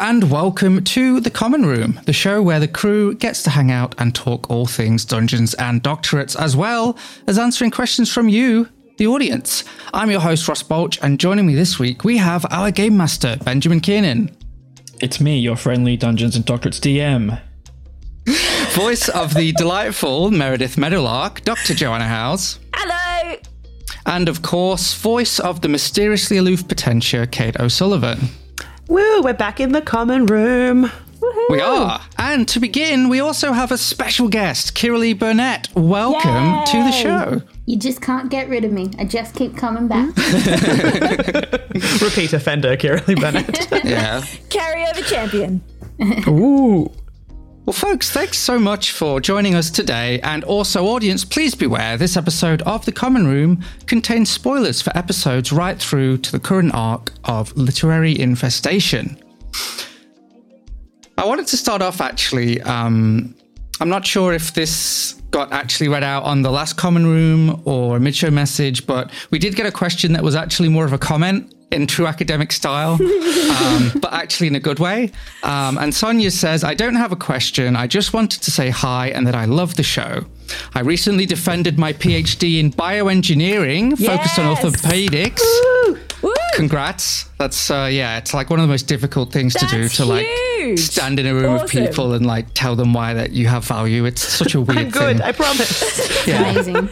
and welcome to The Common Room, the show where the crew gets to hang out and talk all things Dungeons and Doctorates, as well as answering questions from you, the audience. I'm your host, Ross Balch, and joining me this week, we have our Game Master, Benjamin Keenan. It's me, your friendly Dungeons and Doctorates DM. Voice of the delightful Meredith Meadowlark, Dr. Joanna Howes. Hello! And of course, voice of the mysteriously aloof Potentia, Kate O'Sullivan. Woo, we're back in the common room. Woohoo. We are. And to begin, we also have a special guest, Kiralee Burnett. Welcome to the show. You just can't get rid of me. I just keep coming back. Repeat offender, Kiralee Burnett. Yeah. Carryover champion. Ooh. Well, folks, thanks so much for joining us today. And also, audience, please beware, this episode of The Common Room contains spoilers for episodes right through to the current arc of Literary Infestation. I wanted to start off, actually, I'm not sure if this got actually read out on the last Common Room or a mid-show message, but we did get a question that was actually more of a comment in true academic style, but actually in a good way. And Sonia says, I don't have a question. I just wanted to say hi and that I love the show. I recently defended my PhD in bioengineering, focused on orthopedics. Woo! Woo! Congrats. That's, it's like one of the most difficult things to do, to like stand in a room of people and like tell them why that you have value. It's such a weird thing. I'm good, I promise. Yeah. Amazing.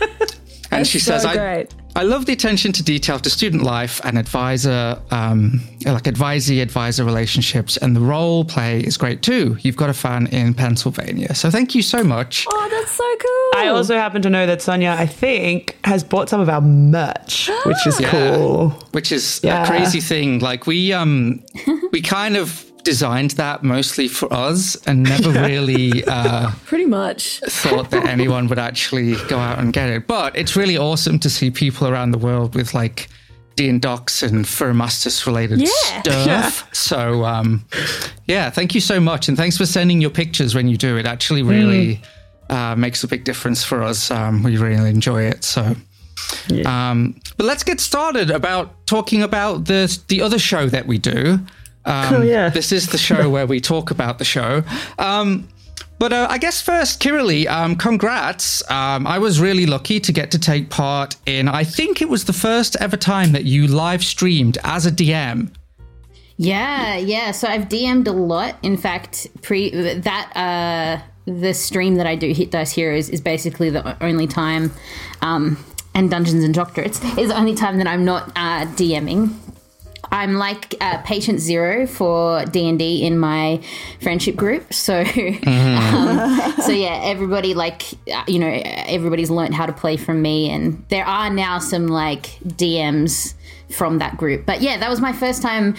And that's she says, so I love the attention to detail to student life and advisor relationships, and the role play is great too. You've got a fan in Pennsylvania. So thank you so much. Oh, that's so cool. I also happen to know that Sonia, I think, has bought some of our merch, which is cool. Which is a crazy thing. Like we kind of designed that mostly for us and never really pretty much thought that anyone would actually go out and get it, but it's really awesome to see people around the world with like D&D docs and Ferramastus related stuff. So thank you so much, and thanks for sending your pictures when you do. It actually really makes a big difference for us. We really enjoy it, so but let's get started about talking about the other show that we do. This is the show where we talk about the show. But I guess first, Kiralee, congrats. I was really lucky to get to take part in, I think it was the first ever time that you live streamed as a DM. Yeah. So I've DM'd a lot. In fact, the stream that I do, Hit Dice Heroes, is basically the only time, and Dungeons and Doctorates is the only time that I'm not DMing. I'm like patient zero for D&D in my friendship group. So, everybody everybody's learned how to play from me, and there are now some like DMs from that group. But yeah, that was my first time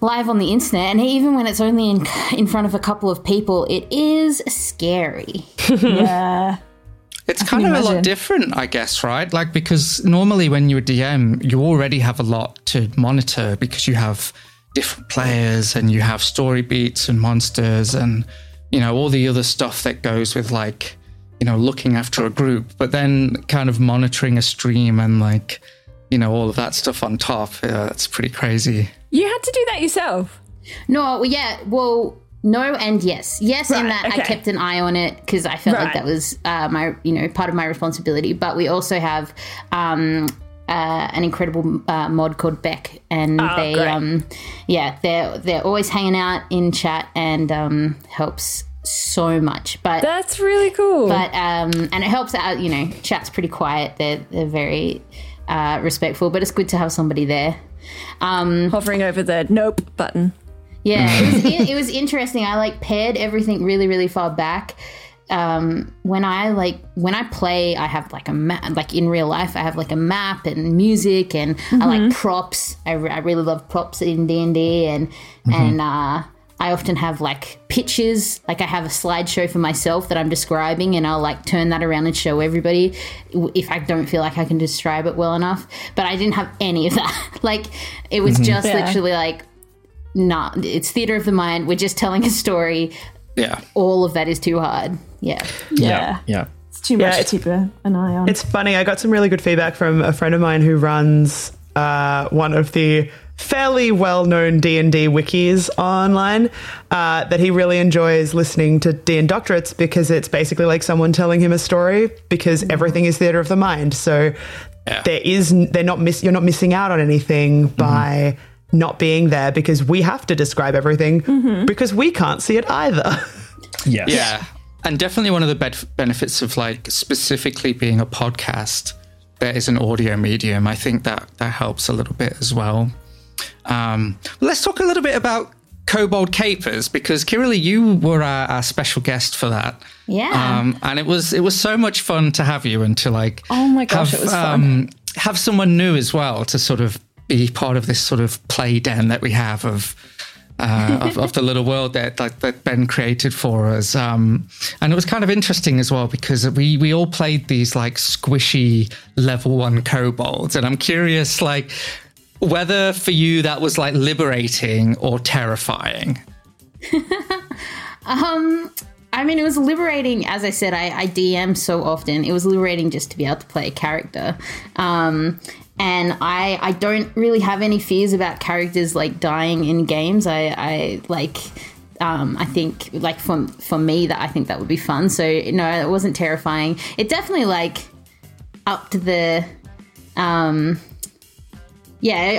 live on the internet, and even when it's only in front of a couple of people, it is scary. Yeah. It's kind of a lot different, I guess, right? Like, because normally when you're a DM, you already have a lot to monitor because you have different players and you have story beats and monsters and, you know, all the other stuff that goes with, like, you know, looking after a group. But then kind of monitoring a stream and, like, you know, all of that stuff on top, it's pretty crazy. You had to do that yourself? No and yes. Yes, right, in that I kept an eye on it because I felt like that was part of my responsibility. But we also have an incredible mod called Beck, and they're always hanging out in chat and helps so much. But that's really cool. But and it helps out. You know, chat's pretty quiet. They're very respectful, but it's good to have somebody there, hovering over the nope button. Yeah, it was interesting. I like paired everything really, really far back. When I play, I have like a map. Like in real life, I have like a map and music, and I like props. I really love props in D&D, and I often have like pictures. Like I have a slideshow for myself that I'm describing, and I'll like turn that around and show everybody if I don't feel like I can describe it well enough. But I didn't have any of that. Like it was just literally like. No, it's theater of the mind. We're just telling a story. Yeah. All of that is too hard. Yeah. Yeah. Yeah. It's too much to keep an eye on. It's funny. I got some really good feedback from a friend of mine who runs one of the fairly well-known D&D wikis online that he really enjoys listening to D&D Doctorates because it's basically like someone telling him a story because everything is theatre of the mind. So you're not missing out on anything by not being there because we have to describe everything because we can't see it either. Yes. Yeah. And definitely one of the benefits of like specifically being a podcast that is an audio medium. I think that helps a little bit as well. Let's talk a little bit about Kobold Capers because Kiralee, you were our special guest for that. Yeah. And it was so much fun to have you and to like, oh my gosh, it was fun. Have someone new as well to sort of be part of this sort of play den that we have of the little world that Ben created for us. And it was kind of interesting as well because we all played these like squishy level 1 kobolds, and I'm curious like whether for you that was like liberating or terrifying. I mean, it was liberating. As I said, I DM so often. It was liberating just to be able to play a character. And I don't really have any fears about characters like dying in games. I think like for me that I think that would be fun. So no, it wasn't terrifying. It definitely like upped the, I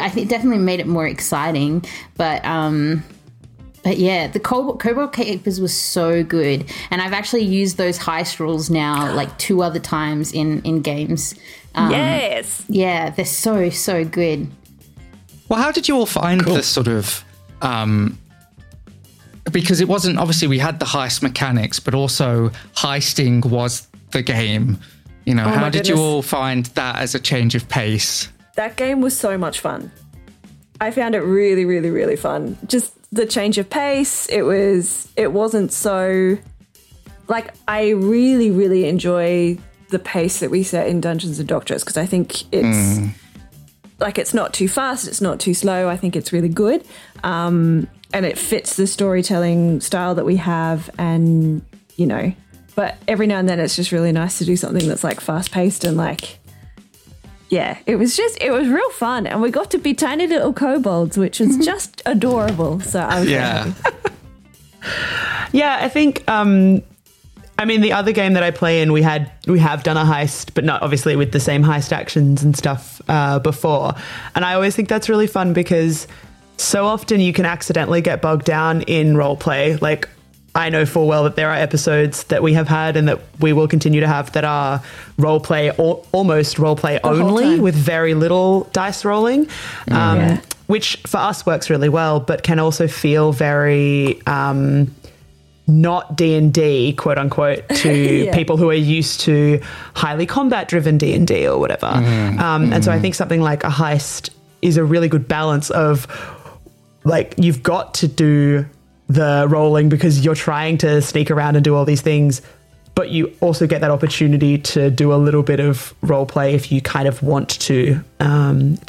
think it definitely made it more exciting. But yeah, the Kobold Capers was so good, and I've actually used those heist rules now like 2 other times in games. Yes. Yeah, they're so good. Well, how did you all find this sort of? Because it wasn't obviously we had the heist mechanics, but also heisting was the game. You know, how did you all find that as a change of pace? That game was so much fun. I found it really, really, really fun. Just the change of pace. It wasn't so. Like, I really, really enjoy the pace that we set in Dungeons and Doctorates because I think it's like it's not too fast, it's not too slow. I think it's really good, and it fits the storytelling style that we have. And you know, but every now and then it's just really nice to do something that's like fast paced and like, yeah, it was real fun, and we got to be tiny little kobolds, which is just adorable. So I was happy. Yeah, I think. I mean, the other game that I play in, we have done a heist, but not obviously with the same heist actions and stuff before. And I always think that's really fun because so often you can accidentally get bogged down in roleplay. Like, I know full well that there are episodes that we have had and that we will continue to have that are roleplay or almost roleplay only with very little dice rolling, which for us works really well, but can also feel very... not D&D, quote unquote, to people who are used to highly combat-driven D&D or whatever. And so I think something like a heist is a really good balance of, like, you've got to do the rolling because you're trying to sneak around and do all these things, but you also get that opportunity to do a little bit of role play if you kind of want to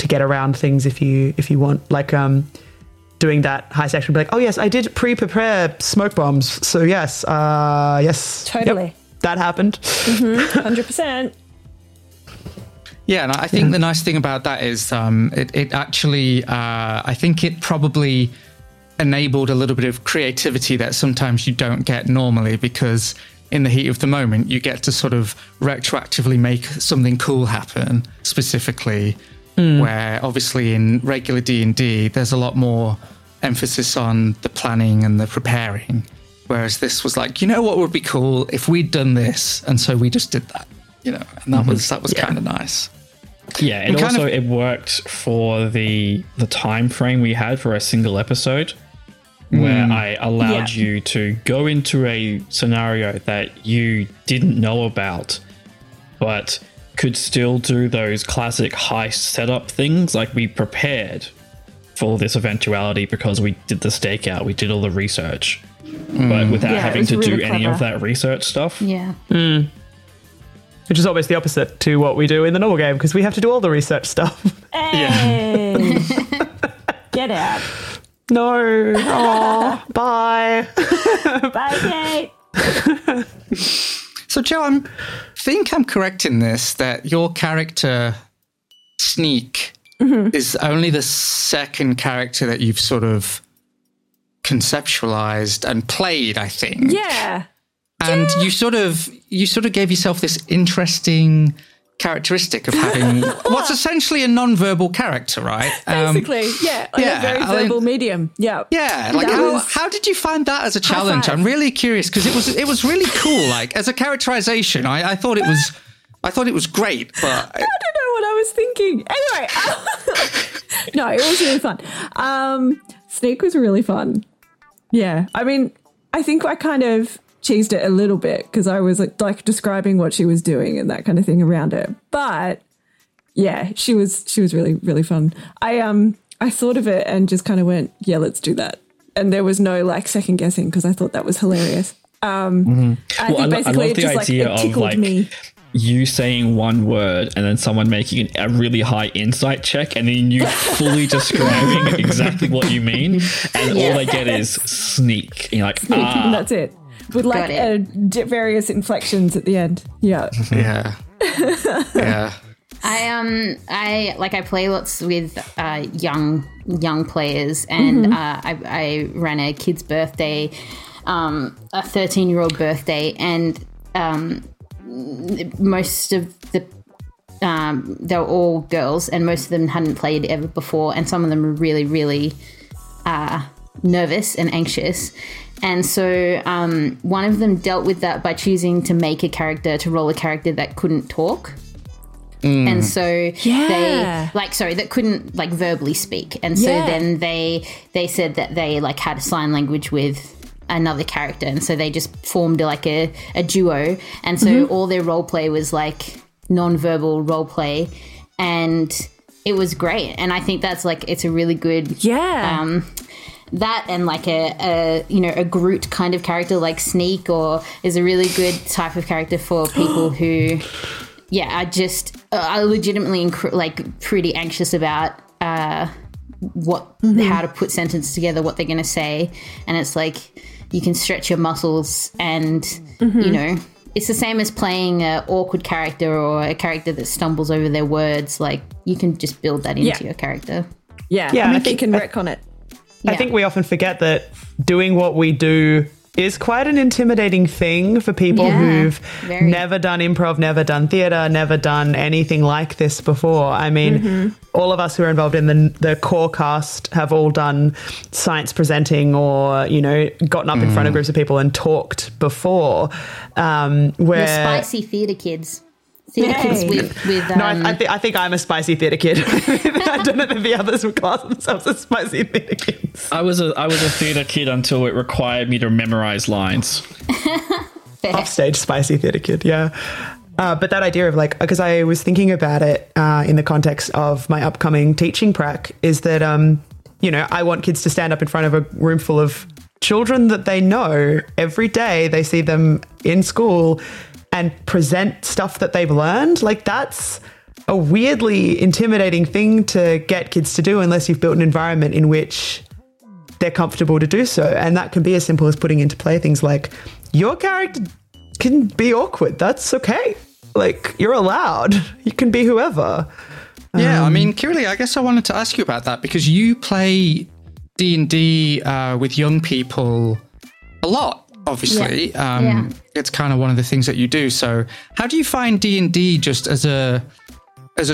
get around things if you want, like... doing that heist action, be like, oh yes, I did prepare smoke bombs. So yes, yes, totally, yep, that happened, 100%. Yeah, and I think the nice thing about that is it actually, I think it probably enabled a little bit of creativity that sometimes you don't get normally because in the heat of the moment you get to sort of retroactively make something cool happen specifically. Where obviously in regular D&D, there's a lot more emphasis on the planning and the preparing. Whereas this was like, you know what would be cool if we'd done this? And so we just did that, you know, and that was kind of nice. Yeah, and also it worked for the time frame we had for a single episode where I allowed you to go into a scenario that you didn't know about, but... could still do those classic heist setup things. Like, we prepared for this eventuality because we did the stakeout, we did all the research, but without having to really do clever. Any of that research stuff. Yeah. Which is almost the opposite to what we do in the normal game because we have to do all the research stuff. Hey! Get out. No. Aww. Bye. Bye, Kate. So, Joe, I think I'm correct in this, that your character, Sneak, mm-hmm. is only the second character that you've sort of conceptualized and played, I think. Yeah. And yeah. you sort of gave yourself this interesting characteristic of having what's essentially a non-verbal character, right? Basically, yeah, a very verbal medium. Yeah. Yeah. Like how did you find that as a challenge? I'm really curious because it was really cool. Like as a characterization, I thought it was great, but I don't know what I was thinking. Anyway, no, it was really fun. Sneak was really fun. Yeah. I mean, I think I kind of cheesed it a little bit because I was like describing what she was doing and that kind of thing around her. But yeah, she was really, really fun. I thought of it and just kind of went, yeah, let's do that. And there was no like second guessing because I thought that was hilarious. I think basically I love the just idea like it tickled like me. You saying one word and then someone making a really high insight check and then you fully describing exactly what you mean and all they get is sneak. And you're like, sneak, and that's it. With like various inflections at the end. Yeah. Yeah. Yeah. I play lots with young players and mm-hmm. I ran a kid's birthday, a 13-year-old birthday, and most of the they were all girls and most of them hadn't played ever before, and some of them were really, really nervous and anxious. And so one of them dealt with that by choosing to make a character, to roll a character that couldn't talk. Mm. And so they that couldn't like verbally speak. And so then they said that they like had a sign language with another character. And so they just formed like a duo. And so mm-hmm. all their role play was like non-verbal role play. And it was great. And I think that's like, it's a really good... Yeah. That and like a Groot kind of character like Sneak or is a really good type of character for people who are legitimately like pretty anxious about what mm-hmm. how to put sentences together, what they're going to say, and it's like you can stretch your muscles and mm-hmm. you know it's the same as playing an awkward character or a character that stumbles over their words. Like you can just build that into your character. Yeah, yeah. I mean, I think you can retcon it. Yeah. I think we often forget that doing what we do is quite an intimidating thing for people who've never done improv, never done theatre, never done anything like this before. I mean, all of us who are involved in the core cast have all done science presenting or, you know, gotten up in front of groups of people and talked before. We're spicy theatre kids. I think I'm a spicy theatre kid. I don't know if the others would class themselves as spicy theatre kids. I was a theatre kid until it required me to memorise lines. Offstage spicy theatre kid, yeah. But that idea of like, because I was thinking about it in the context of my upcoming teaching prac, is that you know, I want kids to stand up in front of a room full of children that they know every day. They see them in school and present stuff that they've learned. Like that's a weirdly intimidating thing to get kids to do unless you've built an environment in which they're comfortable to do so. And that can be as simple as putting into play things like your character can be awkward. That's okay. Like you're allowed. You can be whoever. Yeah. I mean, Kiralee, I guess I wanted to ask you about that because you play D&D with young people a lot. Obviously, it's kind of one of the things that you do. So how do you find D&D just as a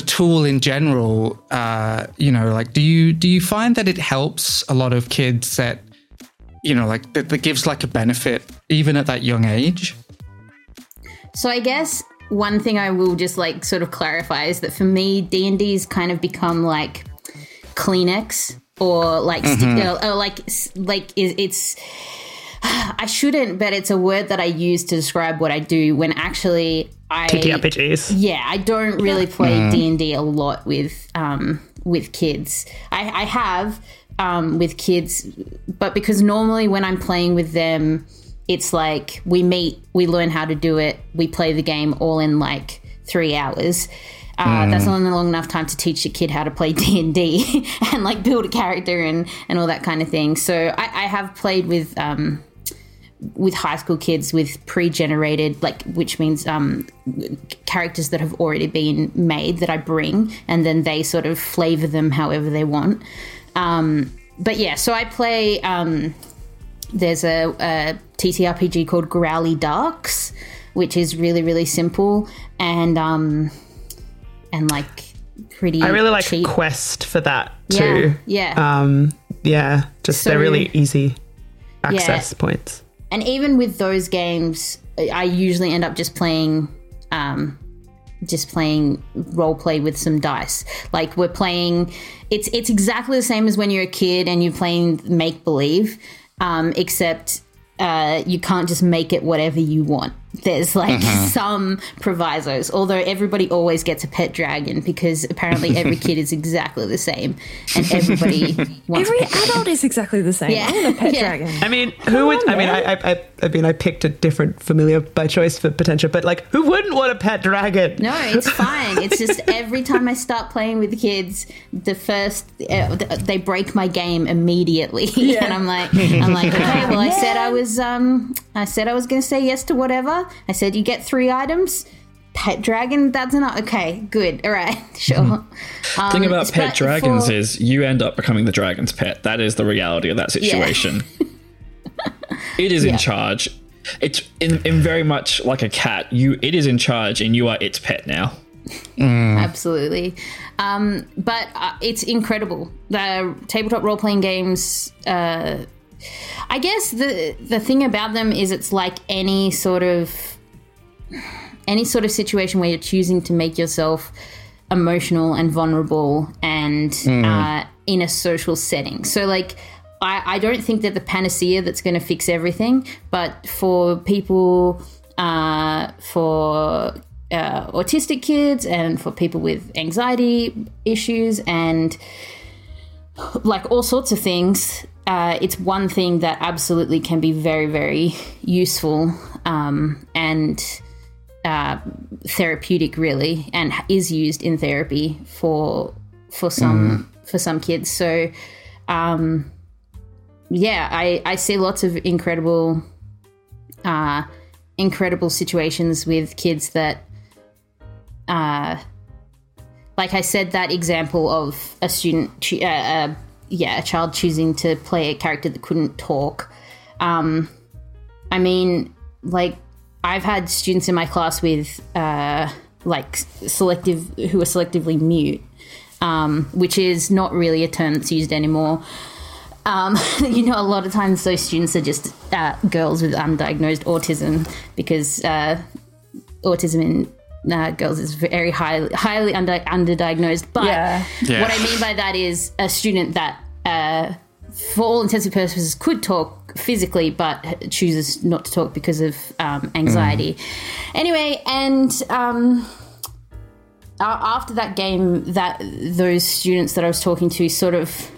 tool in general? You know, like, do you find that it helps a lot of kids that, you know, like that gives like a benefit even at that young age? So I guess one thing I will just like sort of clarify is that for me, D&D's kind of become like Kleenex or like, it's... I shouldn't, but it's a word that I use to describe what I do when actually I... TTRPGs. Yeah, I don't really play D&D a lot with kids. I have with kids, but because normally when I'm playing with them, it's like we meet, we learn how to do it, we play the game all in like 3 hours. That's not a long enough time to teach a kid how to play D&D and like build a character and all that kind of thing. So I have played with... with high school kids with pre-generated, like, which means characters that have already been made that I bring, and then they sort of flavor them however they want. But yeah, so I play, there's a TTRPG called Growly Darks, which is really, really simple and like pretty cheap. I really like Quest for that too. Yeah. Yeah, just so, they're really easy access points. And even with those games, I usually end up just playing role play with some dice. Like we're playing, it's exactly the same as when you're a kid and you're playing make believe, except you can't just make it whatever you want. There's like some provisos, although everybody always gets a pet dragon because apparently every kid is exactly the same and everybody wants every adult is exactly the same. Yeah. I want a pet dragon. I mean, I picked a different familiar by choice for Potentia, but like who wouldn't want a pet dragon? No, it's fine. It's just every time I start playing with kids, the first they break my game immediately and I'm like, okay, well I said I was going to say yes to whatever. I said you get 3 items. Pet dragon, that's not okay. Good, all right, sure. The thing about pet dragons is you end up becoming the dragon's pet. That is the reality of that situation. Yeah. It is in charge. It's in very much like a cat. It is in charge, and you are its pet now. Absolutely, but it's incredible. The tabletop role playing games. I guess the thing about them is it's like any sort of situation where you're choosing to make yourself emotional and vulnerable and in a social setting. So like I don't think that the panacea that's going to fix everything, but for people, for autistic kids and for people with anxiety issues and like all sorts of things, it's one thing that absolutely can be very, very useful and therapeutic, really, and is used in therapy for some kids. So, I see lots of incredible situations with kids that, like I said, that example of a student. A child choosing to play a character that couldn't talk. I mean, like, I've had students in my class with, who are selectively mute, which is not really a term that's used anymore. A lot of times those students are just girls with undiagnosed autism because autism in girls is very highly underdiagnosed. But what I mean by that is a student that, for all intents and purposes, could talk physically but chooses not to talk because of anxiety. Anyway, and after that game, that those students that I was talking to sort of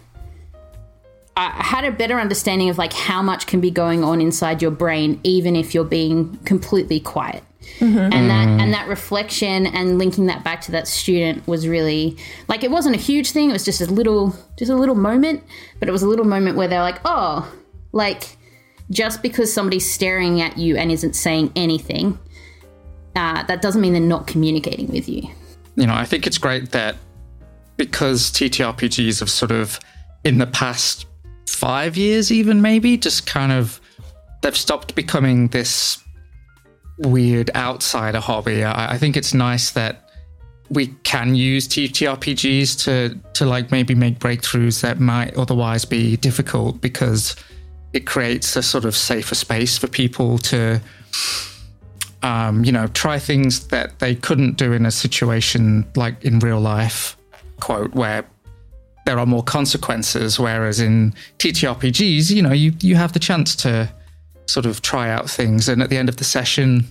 had a better understanding of like how much can be going on inside your brain even if you're being completely quiet. And that reflection and linking that back to that student was really like, it wasn't a huge thing. It was just a little moment, but it was a little moment where they're like, oh, like just because somebody's staring at you and isn't saying anything, that doesn't mean they're not communicating with you. You know, I think it's great that because TTRPGs have sort of in the past 5 years, even maybe just kind of, they've stopped becoming this weird outsider hobby. I think it's nice that we can use TTRPGs to like maybe make breakthroughs that might otherwise be difficult, because it creates a sort of safer space for people to try things that they couldn't do in a situation like in real life, quote, where there are more consequences, whereas in TTRPGs, you know, you have the chance to sort of try out things, and at the end of the session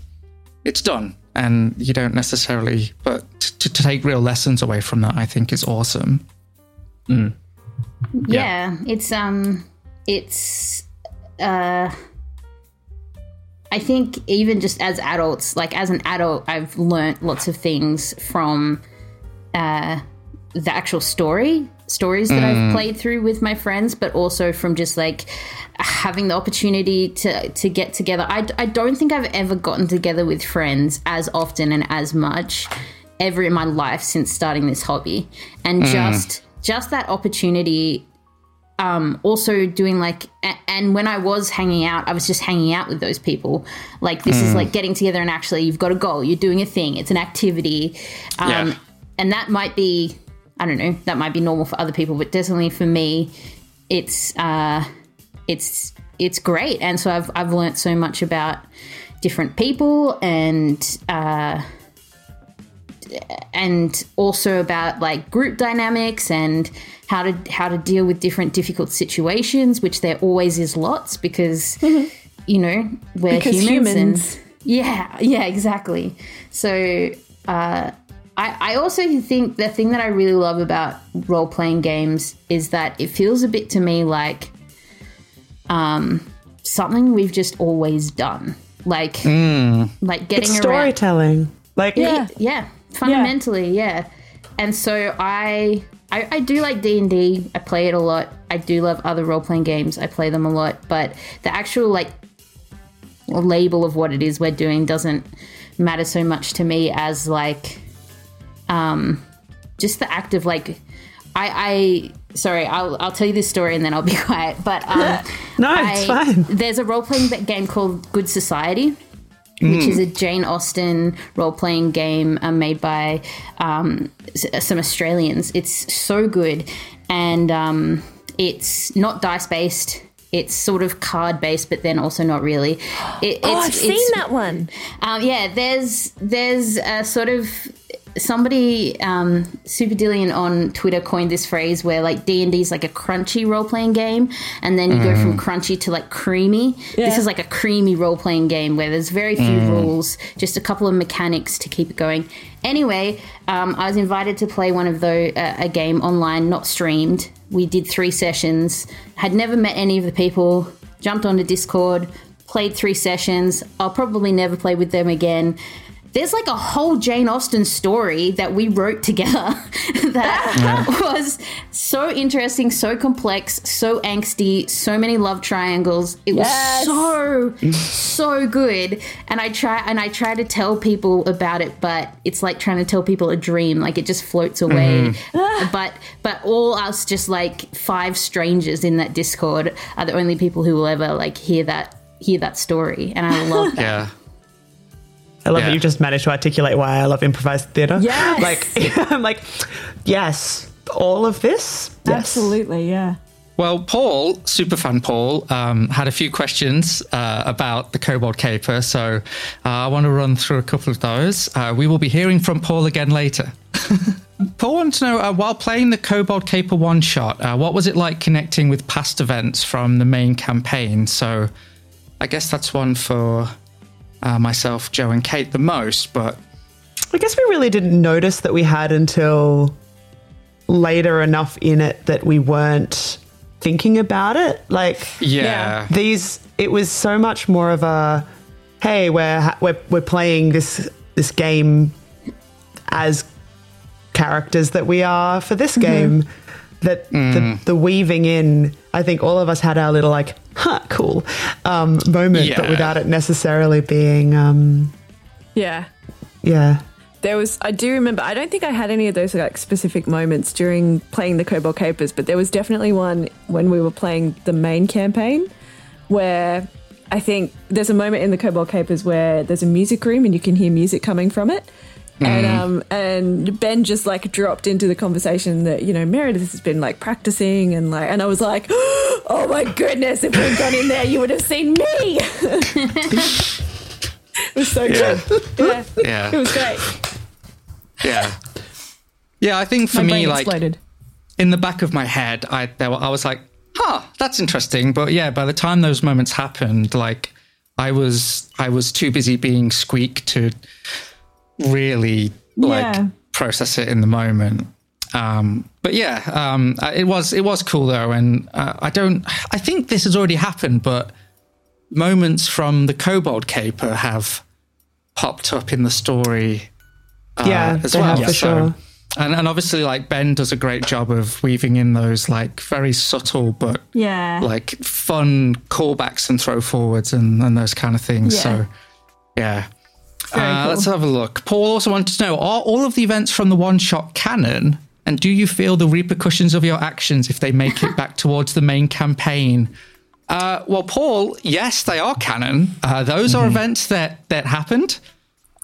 it's done, and you don't necessarily, but to take real lessons away from that, I think is awesome. I think even just as adults, like as an adult, I've learnt lots of things from the actual story stories that I've played through with my friends, but also from just like having the opportunity to get together. I don't think I've ever gotten together with friends as often and as much ever in my life since starting this hobby. And just that opportunity, also doing like, and when I was hanging out, I was just hanging out with those people. Like this is like getting together and actually you've got a goal, you're doing a thing, it's an activity. And that might be, I don't know, that might be normal for other people, but definitely for me, it's great. And so I've learned so much about different people and also about like group dynamics and how to deal with different difficult situations, which there always is lots because, you know, we're humans. And, yeah, exactly. So, I also think the thing that I really love about role-playing games is that it feels a bit to me like something we've just always done. Like getting it's storytelling. Around. Like yeah, fundamentally, yeah. And so I do like D&D. I play it a lot. I do love other role-playing games. I play them a lot, but the actual like label of what it is we're doing doesn't matter so much to me as like just the act of like, sorry, I'll tell you this story and then I'll be quiet. But it's fine. There's a role-playing game called Good Society, which is a Jane Austen role-playing game made by some Australians. It's so good, and it's not dice-based. It's sort of card-based, but then also not really. I've seen that one. Yeah, there's a sort of. Somebody, Superdillion on Twitter coined this phrase where like D&D is like a crunchy role-playing game and then you go from crunchy to like creamy. Yeah. This is like a creamy role-playing game where there's very few rules, just a couple of mechanics to keep it going. Anyway, I was invited to play one of a game online, not streamed. We did 3 sessions, had never met any of the people, jumped onto Discord, played 3 sessions. I'll probably never play with them again. There's like a whole Jane Austen story that we wrote together that was so interesting, so complex, so angsty, so many love triangles. It was so good. And I try to tell people about it, but it's like trying to tell people a dream. Like it just floats away. But all us just like 5 strangers in that Discord are the only people who will ever like hear that story. And I love that. Yeah. I love that you just managed to articulate why I love improvised theatre. Yes. Like, I'm like, yes, all of this. Yes. Absolutely, yeah. Well, Paul, Superfan Paul, had a few questions about the Kobold Caper, so I want to run through a couple of those. We will be hearing from Paul again later. Paul wants to know, while playing the Kobold Caper one-shot, what was it like connecting with past events from the main campaign? So I guess that's one for... myself, Joe and Kate the most, but... I guess we really didn't notice that we had until later enough in it that we weren't thinking about it. Like, it was so much more of a, hey, we're playing this game as characters that we are for this game. That the weaving in, I think all of us had our little like, cool moment, but without it necessarily being, yeah. I do remember, I don't think I had any of those like specific moments during playing the Kobold Capers, but there was definitely one when we were playing the main campaign where I think there's a moment in the Kobold Capers where there's a music room and you can hear music coming from it. And Ben just like dropped into the conversation that, you know, Meredith has been like practicing and like, and I was like, oh my goodness, if we'd gone in there, you would have seen me. It was so good. Yeah. It was great. Yeah. I think for me, like in the back of my head, I was like, that's interesting. But yeah, by the time those moments happened, like I was too busy being Squeak to really process it in the moment, it was cool though, and I think this has already happened, but moments from the Kobold Caper have popped up in the story as well, for sure. And obviously, like, Ben does a great job of weaving in those, like, very subtle but, like, fun callbacks and throw forwards and those kind of things. Yeah. So, yeah. Cool. Let's have a look. Paul also wanted to know, are all of the events from the one-shot canon? And do you feel the repercussions of your actions if they make it back towards the main campaign? Well, Paul, yes, they are canon. Those are events that happened.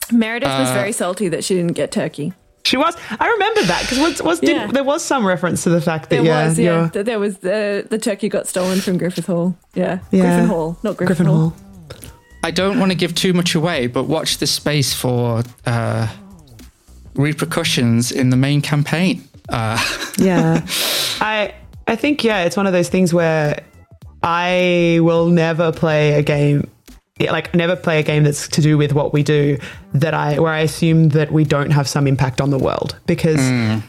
Meredith was very salty that she didn't get turkey. She was. I remember that because there was some reference to the fact that there was the turkey got stolen from Griffith Hall. Griffin Hall, not Griffin Hall. I don't want to give too much away, but watch this space for repercussions in the main campaign. I think it's one of those things where I will never play a game. Like, never play a game that's to do with what we do where I assume that we don't have some impact on the world, because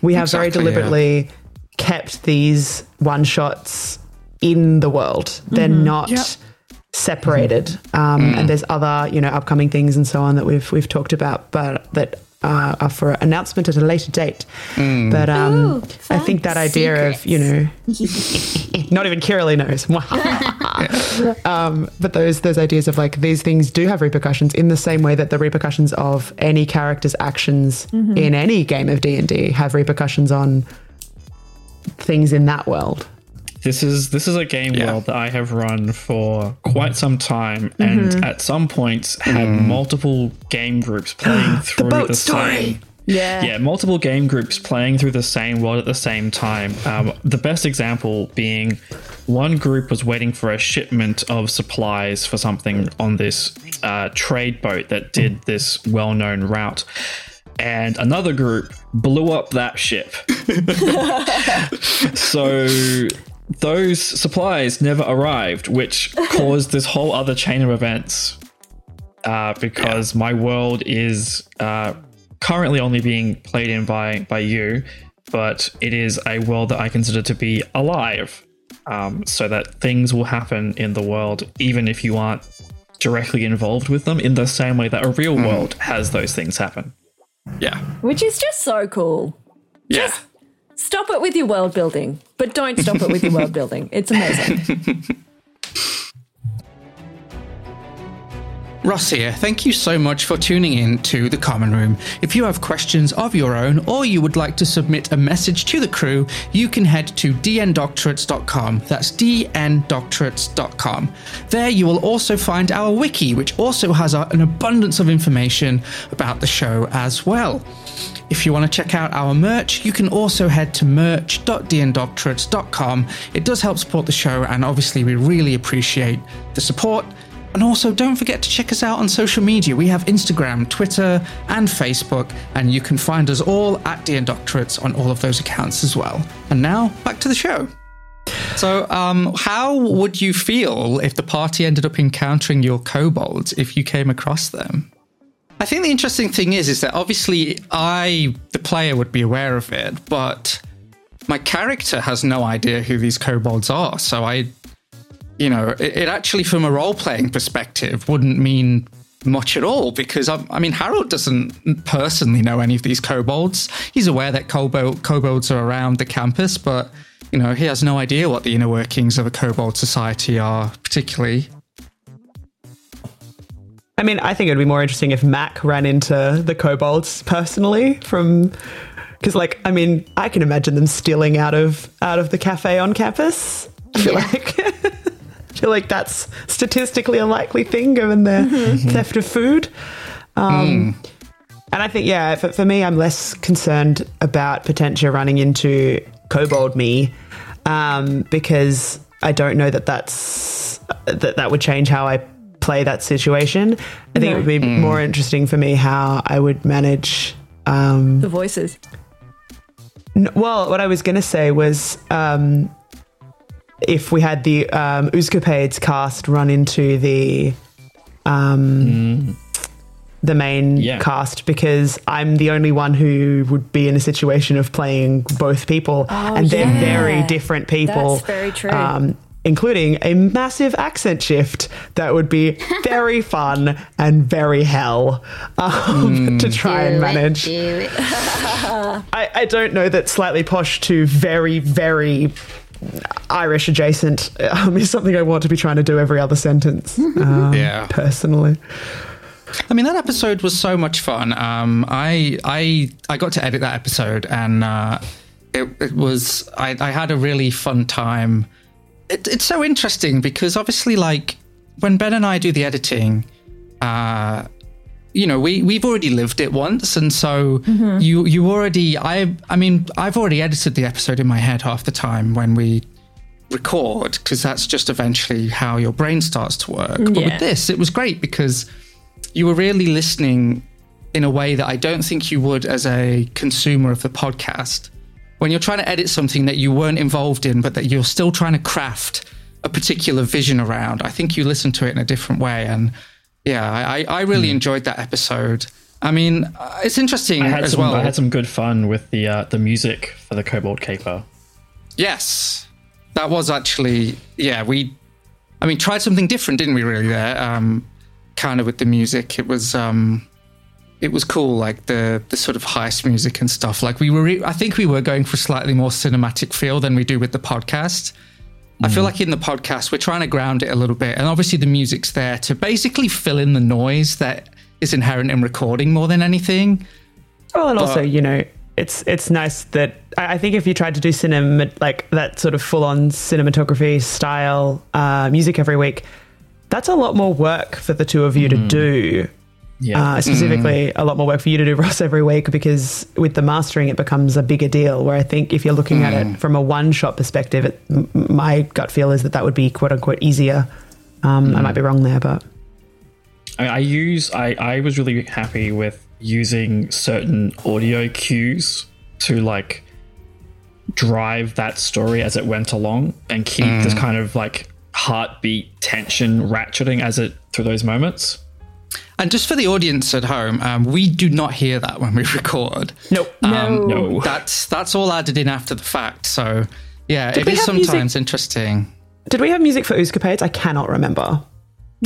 we have very deliberately kept these one shots in the world. Mm-hmm. They're not separated. And there's other, upcoming things and so on that we've talked about, but that are for announcement at a later date. But I think that idea of, not even Kiralee knows. But those ideas of, like, these things do have repercussions in the same way that the repercussions of any character's actions in any game of D&D have repercussions on things in that world. This is a game world that I have run for quite some time, and at some points had multiple game groups playing through the same. Yeah, multiple game groups playing through the same world at the same time. The best example being one group was waiting for a shipment of supplies for something on this trade boat that did this well-known route. And another group blew up that ship. So those supplies never arrived, which caused this whole other chain of events because my world is currently only being played in by you, but it is a world that I consider to be alive, so that things will happen in the world even if you aren't directly involved with them, in the same way that a real world has those things happen. Yeah. Which is just so cool. Yeah. Just stop it with your world building, but don't stop it with your world building. It's amazing. Ross here. Thank you so much for tuning in to The Common Room. If you have questions of your own, or you would like to submit a message to the crew, you can head to dndoctorates.com. That's dndoctorates.com. There you will also find our wiki, which also has an abundance of information about the show as well. If you want to check out our merch, you can also head to merch.dndoctorates.com. It does help support the show, and obviously we really appreciate the support. And also, don't forget to check us out on social media. We have Instagram, Twitter, and Facebook, and you can find us all at D&D Doctorates on all of those accounts as well. And now, back to the show. So, how would you feel if the party ended up encountering your kobolds if you came across them? I think the interesting thing is that obviously I, the player, would be aware of it, but my character has no idea who these kobolds are, so it actually, from a role-playing perspective, wouldn't mean much at all, because, Harold doesn't personally know any of these kobolds. He's aware that kobolds are around the campus, but, he has no idea what the inner workings of a kobold society are, particularly. I mean, I think it would be more interesting if Mac ran into the kobolds personally from... Because, I can imagine them stealing out of the cafe on campus. I feel like... I feel like that's statistically a likely thing given their theft of food. And I think, for me, I'm less concerned about Potentia running into kobold me because I don't know that would change how I play that situation. I think it would be more interesting for me how I would manage... the voices. Well, what I was going to say was... if we had the Uscapades cast run into the main cast, because I'm the only one who would be in a situation of playing both people, and they're very different people. That's very true. including a massive accent shift that would be very fun and very hell to try and manage. I don't know that slightly posh to very, very Irish adjacent is something I want to be trying to do every other sentence, personally. I mean, that episode was so much fun. I got to edit that episode, and it was, I had a really fun time. It's so interesting because obviously, like, when Ben and I do the editing, we've already lived it once, and so you already, I mean, I've already edited the episode in my head half the time when we record, because that's just eventually how your brain starts to work. Yeah. But with this, it was great because you were really listening in a way that I don't think you would as a consumer of the podcast. When you're trying to edit something that you weren't involved in, but that you're still trying to craft a particular vision around, I think you listen to it in a different way. And yeah, I really enjoyed that episode. I mean, it's interesting as well. I had some good fun with the music for the Kobold Caper. Yes, that was actually, we tried something different, didn't we, really, there? Kind of with the music, it was cool, like the sort of heist music and stuff. Like, we were I think we were going for a slightly more cinematic feel than we do with the podcast. I feel like in the podcast we're trying to ground it a little bit, and obviously the music's there to basically fill in the noise that is inherent in recording more than anything. Well, and also, it's nice that I think if you tried to do cinema, like that sort of full-on cinematography style music every week, that's a lot more work for the two of you to do. Yeah. Specifically, a lot more work for you to do, Ross, every week, because with the mastering, it becomes a bigger deal, where I think if you're looking at it from a one-shot perspective, my gut feel is that would be quote-unquote easier. I might be wrong there, but... I mean, I was really happy with using certain audio cues to, like, drive that story as it went along and keep this kind of, like, heartbeat tension ratcheting as it through those moments. And just for the audience at home, we do not hear that when we record. Nope. No, that's all added in after the fact. So yeah, it is sometimes interesting. Did we have music for Uscapades? I cannot remember.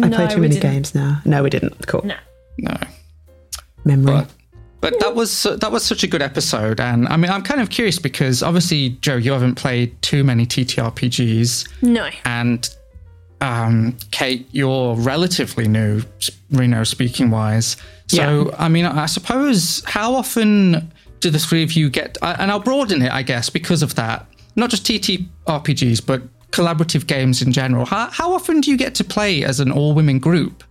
I play too many games now. No, we didn't. Cool. No. Memory. But that was such a good episode, and I mean, I'm kind of curious because obviously, Joe, you haven't played too many TTRPGs. No. And Kate, you're relatively new, Reno speaking wise. So, yeah. I mean, I suppose, how often do the three of you get? And I'll broaden it, I guess, because of that. Not just TTRPGs, but collaborative games in general. How often do you get to play as an all-women group?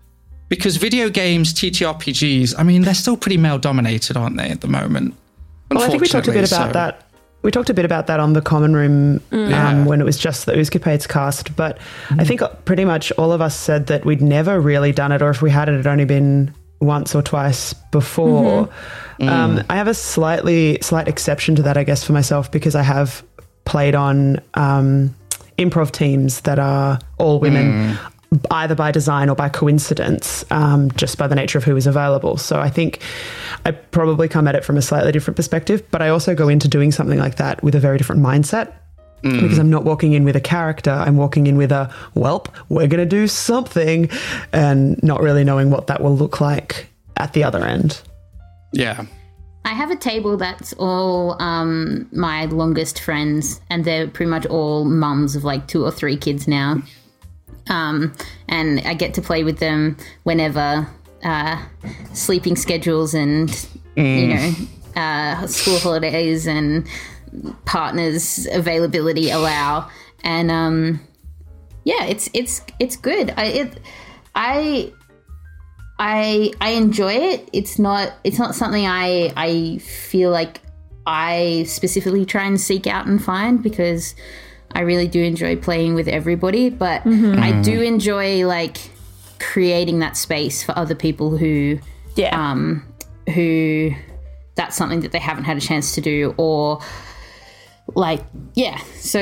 Because video games, TTRPGs, I mean, they're still pretty male-dominated, aren't they, at the moment? Well, I think we talked a bit about that. We talked a bit about that on the Common Room when it was just the Uscapades cast. But I think pretty much all of us said that we'd never really done it, or if we had it, it'd only been once or twice before. Mm-hmm. I have a slight exception to that, I guess, for myself, because I have played on improv teams that are all women, either by design or by coincidence, just by the nature of who is available. So I think I probably come at it from a slightly different perspective, but I also go into doing something like that with a very different mindset because I'm not walking in with a character. I'm walking in with a, we're going to do something, and not really knowing what that will look like at the other end. Yeah. I have a table that's all my longest friends, and they're pretty much all mums of like 2 or 3 kids now. And I get to play with them whenever sleeping schedules and school holidays and partners availability allow. And it's good. I enjoy it. It's not something I feel like I specifically try and seek out and find, because I really do enjoy playing with everybody, but I do enjoy like creating that space for other people who that's something that they haven't had a chance to do, or like, yeah. So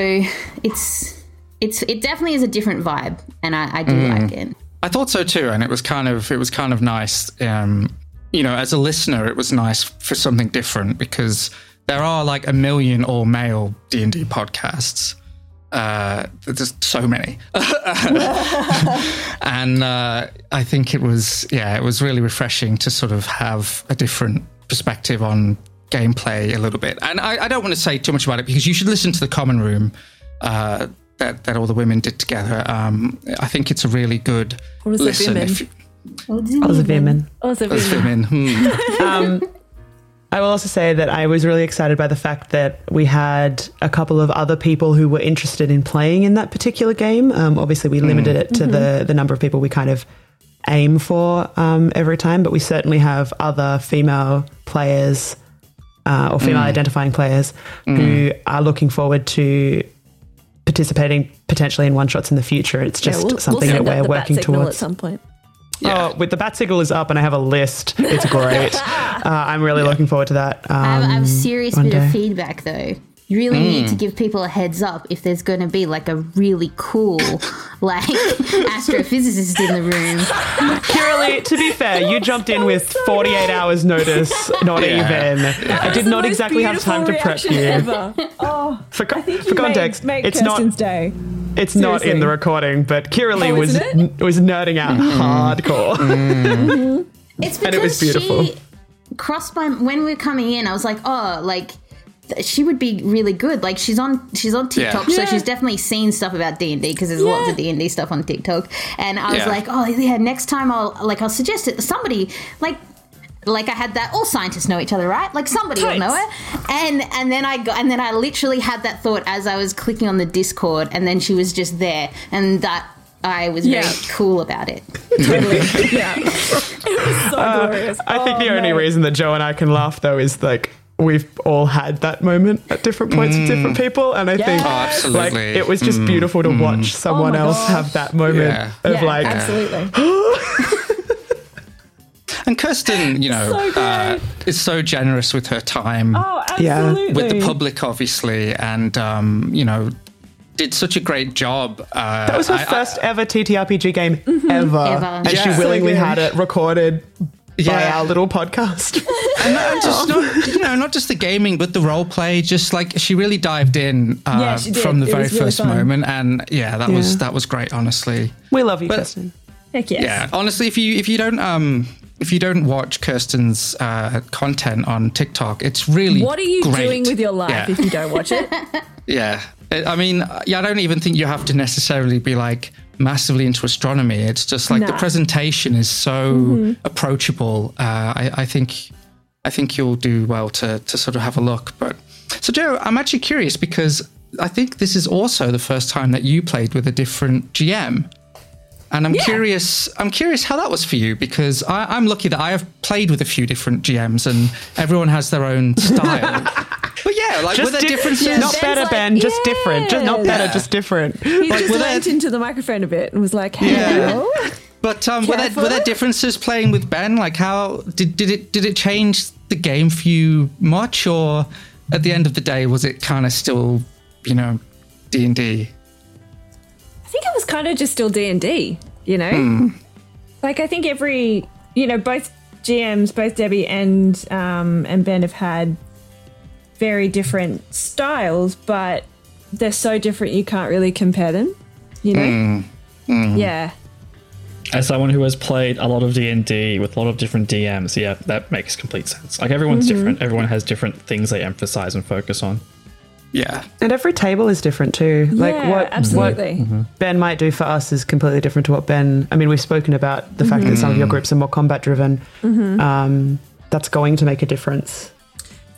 it definitely is a different vibe, and I do like it. I thought so too, and it was kind of nice. As a listener, it was nice for something different, because there are like a million all male D&D podcasts. There's so many. And I think it was really refreshing to sort of have a different perspective on gameplay a little bit. And I don't want to say too much about it because you should listen to the Common Room that all the women did together. I think it's a really good listen. I will also say that I was really excited by the fact that we had a couple of other people who were interested in playing in that particular game. Obviously, we limited it to the number of people we kind of aim for every time, but we certainly have other female players or female-identifying players who are looking forward to participating potentially in one-shots in the future. It's just something that we're working towards. At some point. Yeah. Oh, with the bat signal is up and I have a list. It's great. I'm really looking forward to that. I have a serious bit of feedback, though. You really need to give people a heads up if there's going to be like a really cool astrophysicist in the room. Kiralee, to be fair, you jumped in with 48 hours notice, not even. I did not exactly have time to prep you. Ever. Oh, for context, it's Kirsten's day. It's not in the recording, but Kiralee was nerding out hardcore. It's because and it was beautiful. She crossed my when we were coming in, I was like, oh, like she would be really good. Like she's on TikTok, so she's definitely seen stuff about D&D because there's lots of D&D stuff on TikTok. And I was like, oh yeah, next time I'll suggest it. Somebody like I had that all scientists know each other, right? Like somebody will know it. And then I literally had that thought as I was clicking on the Discord, and then she was just there, and that I was very cool about it. Totally. It was so glorious. I think the only reason that Joe and I can laugh though is like we've all had that moment at different points with different people, and I think like it was just beautiful to watch someone else have that moment of like absolutely. And Kirsten, you know, is so generous with her time with the public, obviously, and, you know, did such a great job. That was her first ever TTRPG game ever. And she willingly had it recorded by our little podcast. And just not, you know, not just the gaming, but the role play, just like she really dived in from the very first moment. And that was great, honestly. We love you, Kirsten. Heck yes. Yeah, honestly, if you don't watch Kirsten's content on TikTok, it's really what are you doing with your life if you don't watch it? I mean, I don't even think you have to necessarily be like massively into astronomy. It's just like the presentation is so approachable. I think you'll do well to sort of have a look. But so, Joe, I'm actually curious because I think this is also the first time that you played with a different GM. And I'm curious. I'm curious how that was for you because I'm lucky that I have played with a few different GMs and everyone has their own style. But were there differences? Yeah, not better, like, Ben. Just different. Just not better. Just different. He like, just leaned into the microphone a bit and was like, "Hello." Yeah. But were there differences playing with Ben? Like, how did it change the game for you much, or at the end of the day, was it kind of still, you know, D&D? I think it was kind of just still D&D, you know? Like, I think every, you know, both GMs, both Debbie and Ben have had very different styles, but they're so different you can't really compare them, you know? Yeah. As someone who has played a lot of D&D with a lot of different DMs, yeah, that makes complete sense. Like, everyone's different. Everyone has different things they emphasize and focus on. Yeah. And every table is different too. Like what Ben might do for us is completely different to what Ben... I mean, we've spoken about the fact that some of your groups are more combat-driven. That's going to make a difference.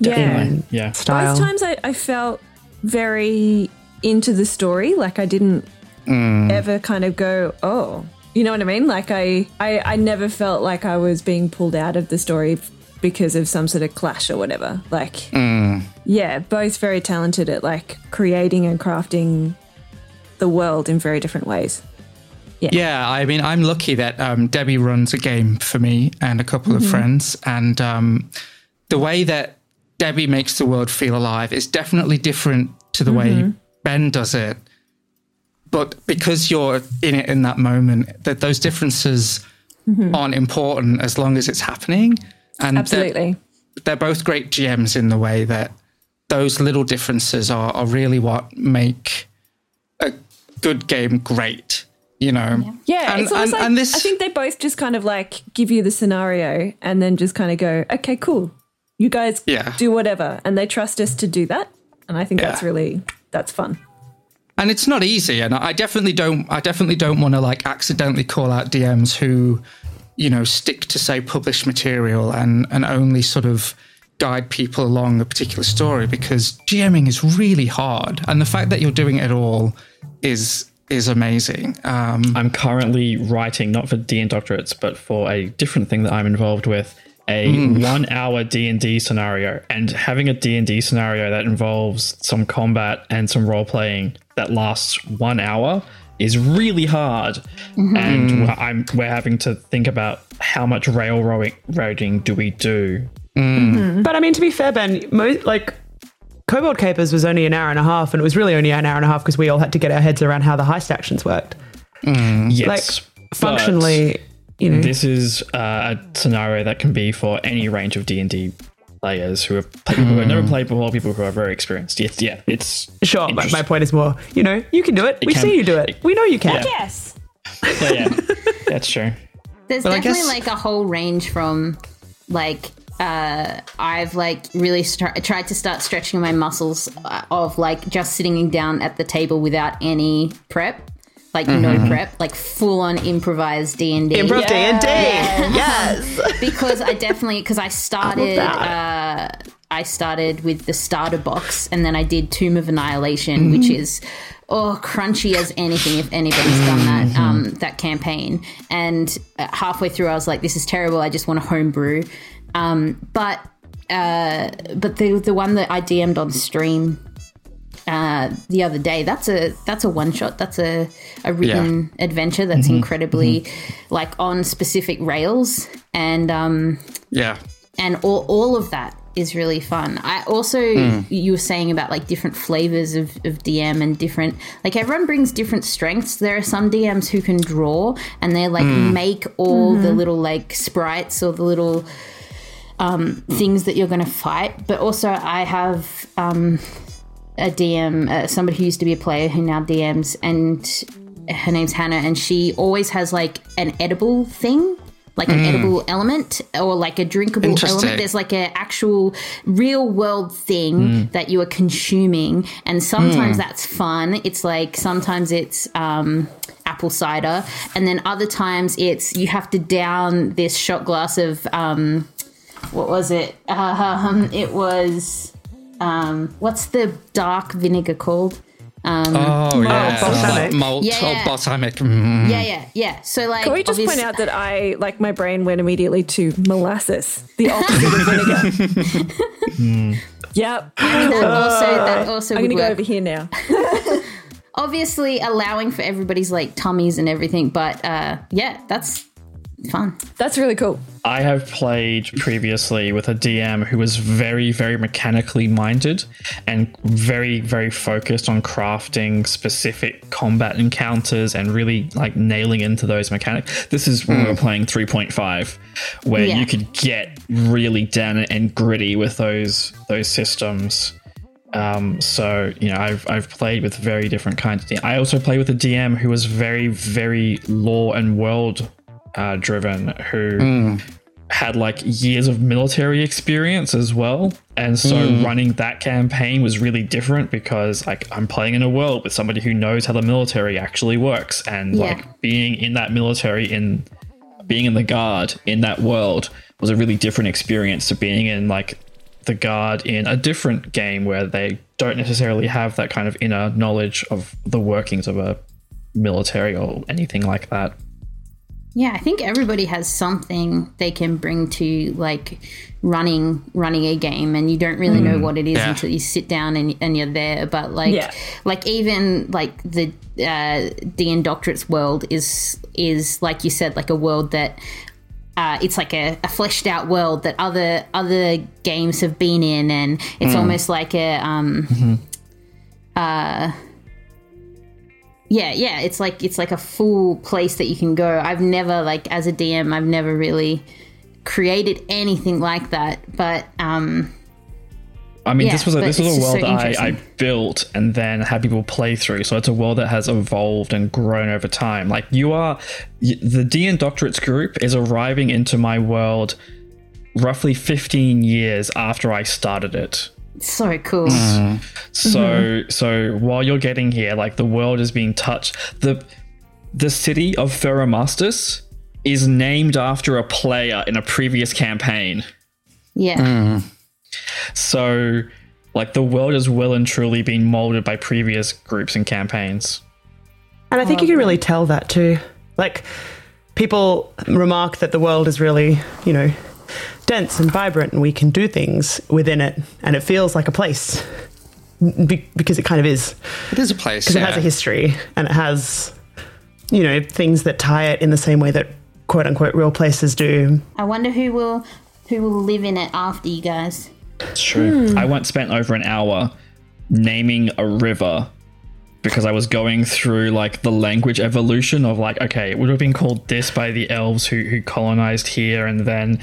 Definitely. Yeah. Style. Most times I felt very into the story. Like I didn't ever kind of go, oh, you know what I mean? Like I never felt like I was being pulled out of the story because of some sort of clash or whatever. Like, both very talented at like creating and crafting the world in very different ways. Yeah. Yeah. I mean, I'm lucky that Debbie runs a game for me and a couple of friends. And the way that Debbie makes the world feel alive is definitely different to the way Ben does it. But because you're in it in that moment, that those differences aren't important as long as it's happening. And absolutely. They're both great GMs in the way that those little differences are really what make good game, great, you know. Yeah, and, it's almost like, and this, I think they both just kind of like give you the scenario and then just kind of go, okay, cool, you guys do whatever, and they trust us to do that, and I think that's fun. And it's not easy, and I definitely don't want to like accidentally call out DMs who, you know, stick to say published material and only sort of guide people along a particular story, because GMing is really hard, and the fact that you're doing it all is amazing. I'm currently writing, not for D&D Doctorates, but for a different thing that I'm involved with, a 1 hour D&D scenario, and having a D&D scenario that involves some combat and some role playing that lasts 1 hour is really hard. Mm-hmm. And we're having to think about how much railroading do we do. Mm-hmm. But I mean, to be fair, Ben, Kobold Capers was only an hour and a half, and it was really only an hour and a half because we all had to get our heads around how the heist actions worked. Yes. Like, functionally, you know. This is a scenario that can be for any range of D&D players who have never played before, people who are very experienced. It's sure, but my point is more, you know, you can do it. We see you do it. We know you can. Yes. So, yeah, that's true. There's definitely like a whole range from like... I've like really tried to start stretching my muscles of like just sitting down at the table without any prep, like no prep, like full on improvised D&D. Improv D&D, yes. Because I started with the starter box, and then I did Tomb of Annihilation, which is crunchy as anything if anybody's done that that campaign. And halfway through I was like, this is terrible, I just want to homebrew. But the one that I DM'd on stream the other day, that's a one shot. That's a written adventure that's incredibly like on specific rails, and and all of that is really fun. I also you were saying about like different flavors of DM and different, like everyone brings different strengths. There are some DMs who can draw and they like make all the little like sprites or the little things that you're going to fight. But also I have a DM, somebody who used to be a player who now DMs, and her name's Hannah, and she always has like an edible thing, like an edible element or like a drinkable element. There's like an actual real world thing that you are consuming, and sometimes that's fun. It's like sometimes it's apple cider, and then other times it's you have to down this shot glass of... what was it? It was... what's the dark vinegar called? Balsamic. Malt or balsamic. Mm. Yeah. So, like... Can we just point out that my brain went immediately to molasses, the opposite of vinegar. Yep. I mean, that also I'm going to go over here now. Obviously, allowing for everybody's, like, tummies and everything, but, that's... fun. That's really cool. I have played previously with a DM who was very, very mechanically minded and very, very focused on crafting specific combat encounters and really like nailing into those mechanics. This is when we were playing 3.5, where you could get really down and gritty with those systems. So, you know, I've played with very different kinds of DM. I also played with a DM who was very, very lore and world driven, who had like years of military experience as well, and so running that campaign was really different because like I'm playing in a world with somebody who knows how the military actually works, and like being in that military, in being in the guard in that world was a really different experience to being in like the guard in a different game where they don't necessarily have that kind of inner knowledge of the workings of a military or anything like that. Yeah, I think everybody has something they can bring to like running a game, and you don't really know what it is until you sit down and you're there. But like even like the D&D Doctorates world is like you said, like a world that it's like a fleshed out world that other games have been in, and it's almost like a it's like a full place that you can go. I've never, like, as a DM, I've never really created anything like that. But I mean, this was a world that I built and then had people play through. So it's a world that has evolved and grown over time. Like the D&D Doctorates group is arriving into my world roughly 15 years after I started it. So cool. Mm. So while you're getting here, like the world is being touched. The city of Ferramastus is named after a player in a previous campaign. Yeah. Mm. So, like, the world has well and truly been molded by previous groups and campaigns. And I think you can really tell that too. Like, people remark that the world is really, you know, dense and vibrant and we can do things within it and it feels like a place because it kind of is. It is a place, because it has a history and it has, you know, things that tie it in the same way that quote-unquote real places do. I wonder who will live in it after you guys. It's true. I once spent over an hour naming a river because I was going through like the language evolution of like, okay, it would have been called this by the elves who colonized here, and then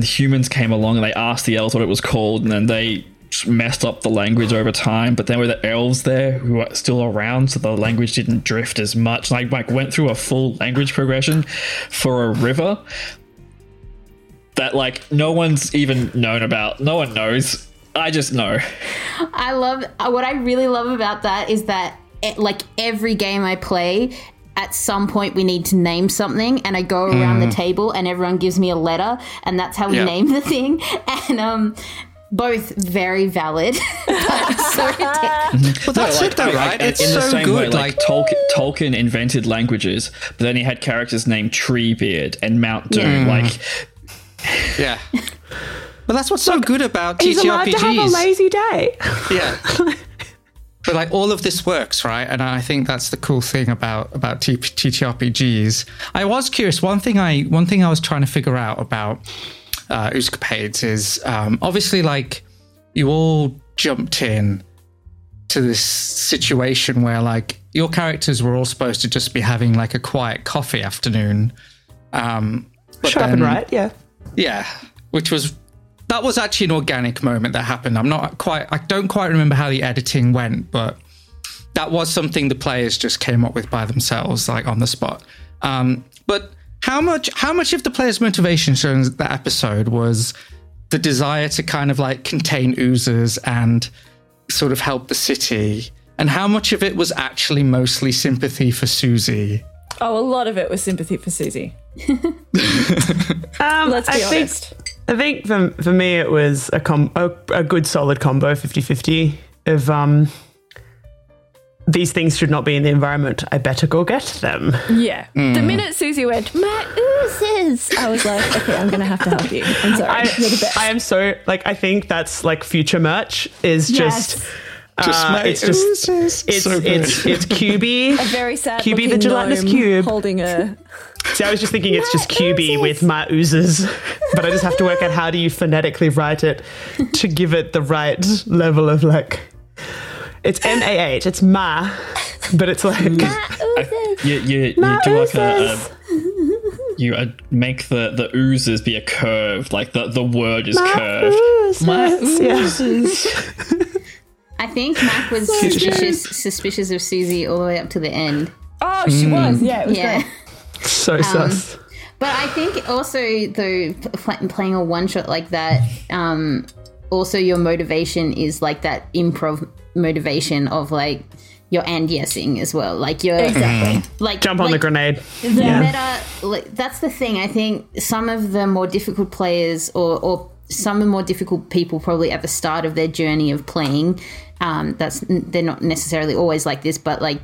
humans came along and they asked the elves what it was called, and then they messed up the language over time, but then were the elves there who were still around, so the language didn't drift as much. And I like went through a full language progression for a river that like no one's even known about. No one knows. I just know. I love, what I really love about that is that like every game I play, at some point we need to name something, and I go around the table and everyone gives me a letter, and that's how we name the thing. And both very valid. But so ridiculous. Well, that's it though, right? It's in so the same good. Way, like Tolkien invented languages, but then he had characters named Treebeard and Mount Doom. Yeah. Like, yeah. But that's what's so good about TTRPGs. He's allowed to have a lazy day. Yeah. But like all of this works, right? And I think that's the cool thing about TTRPGs. I was curious. One thing I was trying to figure out about Uscapades is obviously like you all jumped in to this situation where like your characters were all supposed to just be having like a quiet coffee afternoon. Yeah, that was actually an organic moment that happened. I don't quite remember how the editing went, but that was something the players just came up with by themselves, like on the spot. But how much of the players' motivation shown in that episode was the desire to kind of like contain oozers and sort of help the city, and how much of it was actually mostly sympathy for Susie? Oh, a lot of it was sympathy for Susie. Let's be honest. I think for me it was a good solid combo, 50-50 of these things should not be in the environment, I better go get them. Yeah. Mm. The minute Susie went, my oozes, I was like, okay, I'm going to have to help you. I'm sorry. You're the best. I am so, like, I think that's like future merch is just... It's QB. A very sad QB, the gelatinous cube holding a. See, I was just thinking it's just QB with my oozes, but I just have to work out how do you phonetically write it to give it the right level of like. It's MAH. It's ma, but it's like you do like you make the oozes be a curve, like the word is curved. My oozes. Yeah. I think Mac was suspicious of Susie all the way up to the end. Oh, she was. Yeah, it was great. So sus. But I think also, though, playing a one-shot like that, also your motivation is, like, that improv motivation of, like, your and-yessing as well. Like, you're... Exactly. Like, jump on the grenade. Meta, like, that's the thing. I think some of the more difficult players or some of the more difficult people probably at the start of their journey of playing... they're not necessarily always like this, but like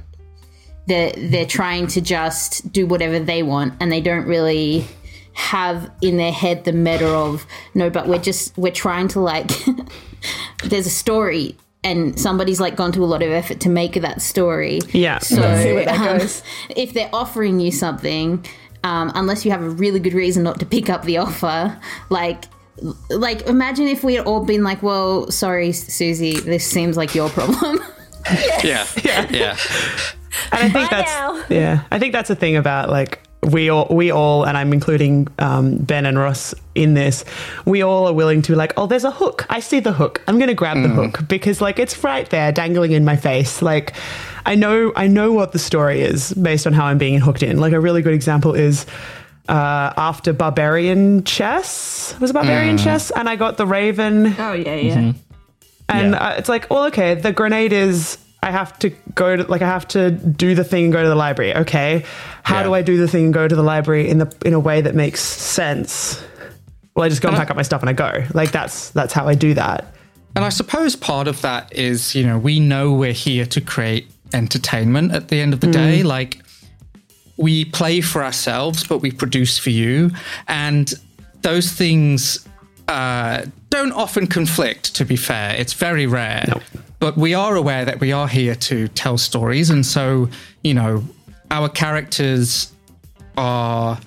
they're trying to just do whatever they want, and they don't really have in their head the meta of no, but we're trying to like there's a story and somebody's like gone to a lot of effort to make that story. Yeah. So let's see where that goes. If they're offering you something, unless you have a really good reason not to pick up the offer, like imagine if we had all been like, well, sorry Susie, this seems like your problem. Yes. Yeah. And I think that's a thing about like we all, and I'm including Ben and Ross in this, we all are willing to be like, oh, there's a hook. I see the hook. I'm going to grab the hook because, like, it's right there dangling in my face. Like, I know what the story is based on how I'm being hooked in. Like, a really good example is after Barbarian Chess. It was Barbarian Chess, and I got the Raven. Oh, yeah. Mm-hmm. And it's like, well, okay, the grenade is... I have to do the thing and go to the library. Okay. How do I do the thing and go to the library in a way that makes sense? Well, I just go and pack up my stuff and I go. Like, that's how I do that. And I suppose part of that is, you know, we know we're here to create entertainment at the end of the day. Like, we play for ourselves, but we produce for you. And those things don't often conflict, to be fair. It's very rare. Nope. But we are aware that we are here to tell stories. And so, you know, our characters are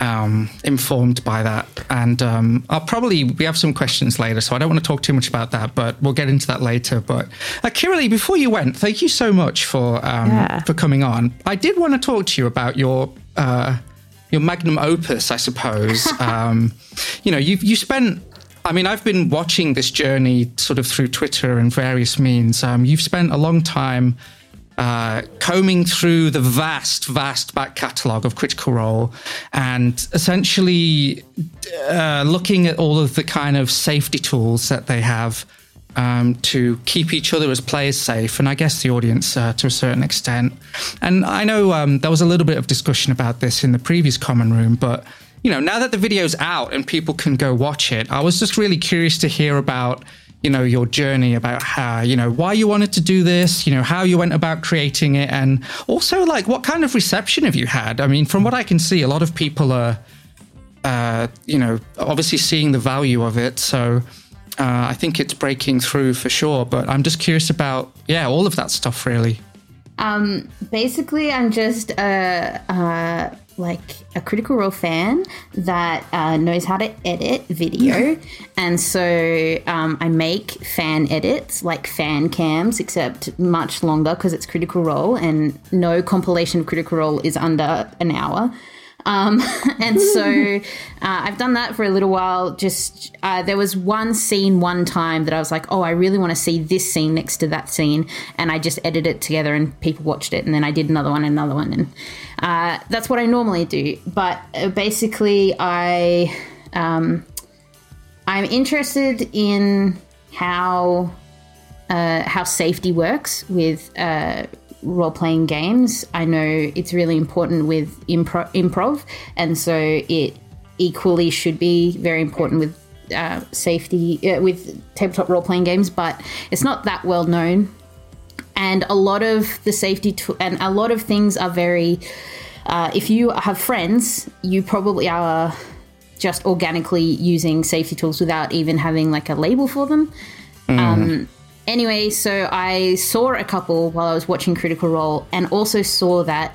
informed by that. And we have some questions later, so I don't want to talk too much about that, but we'll get into that later. But Kiralee, before you went, thank you so much for coming on. I did want to talk to you about your magnum opus, I suppose. You know, you spent... I mean, I've been watching this journey sort of through Twitter and various means. You've spent a long time combing through the vast, vast back catalogue of Critical Role and essentially looking at all of the kind of safety tools that they have to keep each other as players safe, and I guess the audience to a certain extent. And I know there was a little bit of discussion about this in the previous Common Room, but... You know, now that the video's out and people can go watch it, I was just really curious to hear about, you know, your journey, about how, you know, why you wanted to do this, you know, how you went about creating it, and also, like, what kind of reception have you had? I mean, from what I can see, a lot of people are, you know, obviously seeing the value of it, so I think it's breaking through for sure, but I'm just curious about, yeah, all of that stuff, really. Basically, I'm just like a Critical Role fan that knows how to edit video. And so I make fan edits, like fan cams, except much longer because it's Critical Role, and no compilation of Critical Role is under an hour. And so I've done that for a little while. Just there was one scene one time that I was like, oh, I really want to see this scene next to that scene. And I just edited it together and people watched it. And then I did another one. And that's what I normally do. But basically I'm interested in how safety works with role-playing games. I know it's really important with improv, and so it equally should be very important with safety with tabletop role-playing games, but it's not that well known, and a lot of the safety and a lot of things are very if you have friends, you probably are just organically using safety tools without even having like a label for them. Anyway, so I saw a couple while I was watching Critical Role, and also saw that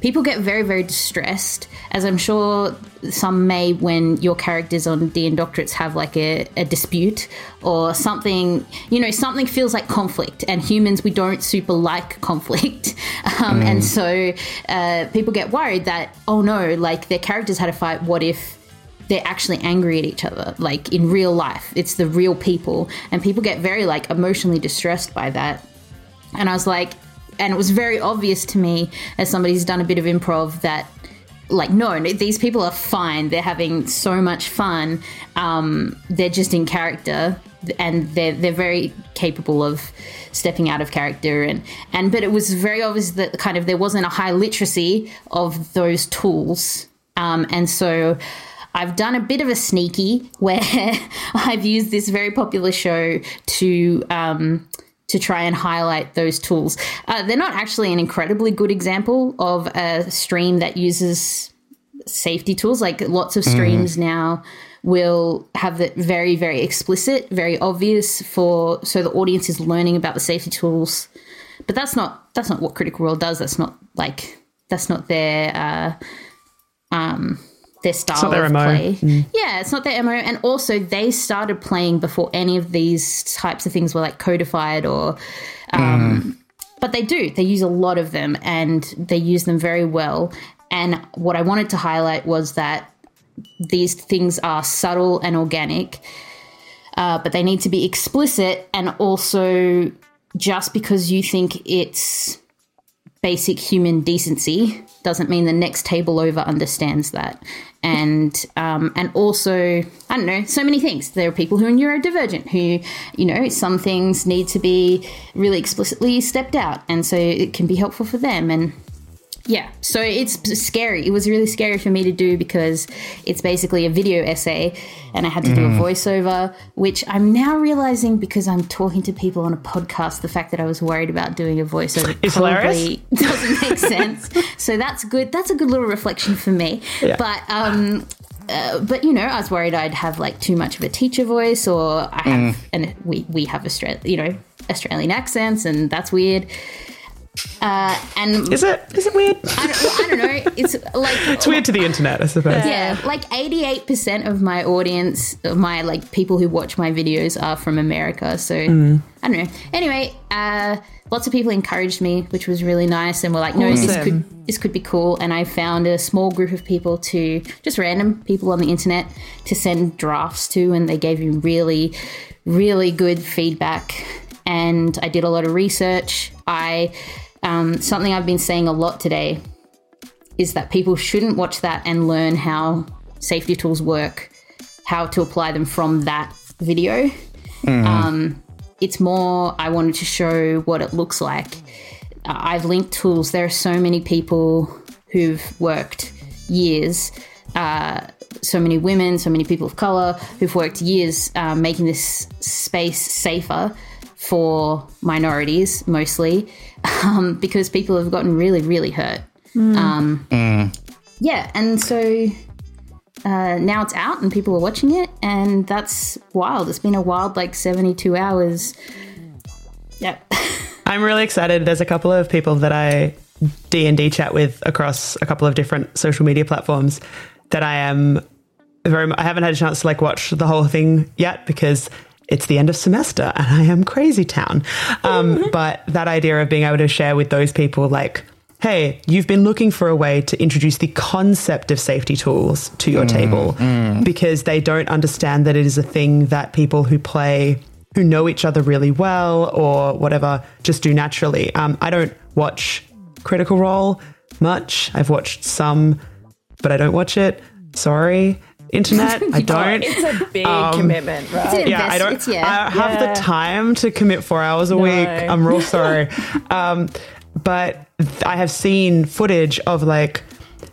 people get very, very distressed, as I'm sure some may when your characters on D&D Doctorates have like a dispute or something. You know, something feels like conflict, and humans, we don't super like conflict. And so people get worried that, oh no, like their characters had a fight, what if they're actually angry at each other, like in real life. It's the real people. And people get very like emotionally distressed by that. And I was like, and it was very obvious to me as somebody who's done a bit of improv that like, no, these people are fine. They're having so much fun. They're just in character, and they're very capable of stepping out of character. And but it was very obvious that kind of there wasn't a high literacy of those tools. And so I've done a bit of a sneaky where I've used this very popular show to try and highlight those tools. They're not actually an incredibly good example of a stream that uses safety tools. Like lots of streams now will have that very, very explicit, very obvious so the audience is learning about the safety tools. But that's not what Critical Role does. That's not their their style of play. Yeah, it's not their MO. And also they started playing before any of these types of things were like codified or but they use a lot of them, and they use them very well. And what I wanted to highlight was that these things are subtle and organic, but they need to be explicit. And also, just because you think it's basic human decency doesn't mean the next table over understands that. And also, I don't know, so many things. There are people who are neurodivergent who, you know, some things need to be really explicitly stepped out, and so it can be helpful for them. And yeah, so it's scary. It was really scary for me to do because it's basically a video essay, and I had to do a voiceover, which I'm now realizing, because I'm talking to people on a podcast, the fact that I was worried about doing a voiceover it's probably hilarious. Doesn't make sense. So that's good. That's a good little reflection for me. Yeah. But you know, I was worried I'd have like too much of a teacher voice, or I have, and we have Australian accents, and that's weird. And is it weird? I don't know. It's weird to the internet, I suppose. Yeah, like 88% of my audience, of my like people who watch my videos, are from America. So I don't know. Anyway, lots of people encouraged me, which was really nice, and were like, "No, awesome. this could be cool." And I found a small group of people, to just random people on the internet, to send drafts to, and they gave me really, really good feedback. And I did a lot of research. Something I've been saying a lot today is that people shouldn't watch that and learn how safety tools work, how to apply them from that video. It's more, I wanted to show what it looks like. I've linked tools. There are so many people who've worked years, so many women, so many people of color who've worked years making this space safer for minorities, mostly, because people have gotten really, really hurt. Yeah, and so now it's out and people are watching it, and that's wild. It's been a wild, 72 hours. Yep. I'm really excited. There's a couple of people that I D&D chat with across a couple of different social media platforms that I haven't had a chance to watch the whole thing yet, because it's the end of semester and I am crazy town. But that idea of being able to share with those people, hey, you've been looking for a way to introduce the concept of safety tools to your table, because they don't understand that it is a thing that people who play, who know each other really well or whatever, just do naturally. I don't watch Critical Role much. I've watched some, but I don't watch it. Sorry. Internet, I don't. It's a big commitment, right? I don't have the time to commit 4 hours a week. I'm real sorry. But I have seen footage of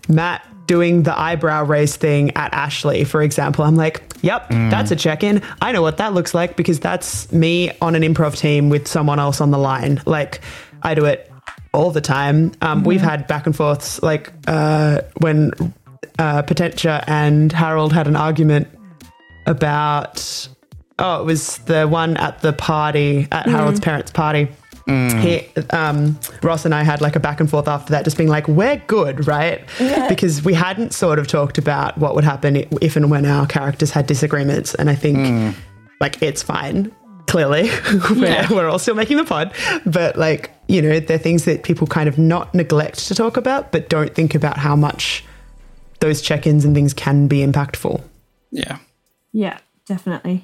Matt doing the eyebrow raise thing at Ashley, for example. I'm yep, that's a check-in. I know what that looks like because that's me on an improv team with someone else on the line. I do it all the time. We've had back and forths when Potentia and Harold had an argument about, it was the one at the party, at Harold's parents' party. He, Ross and I had a back and forth after that, just being we're good, right? Yeah. Because we hadn't sort of talked about what would happen if and when our characters had disagreements. And I think it's fine, clearly. We're all still making the pod. But they're things that people kind of not neglect to talk about, but don't think about how much those check-ins and things can be impactful. Yeah, definitely.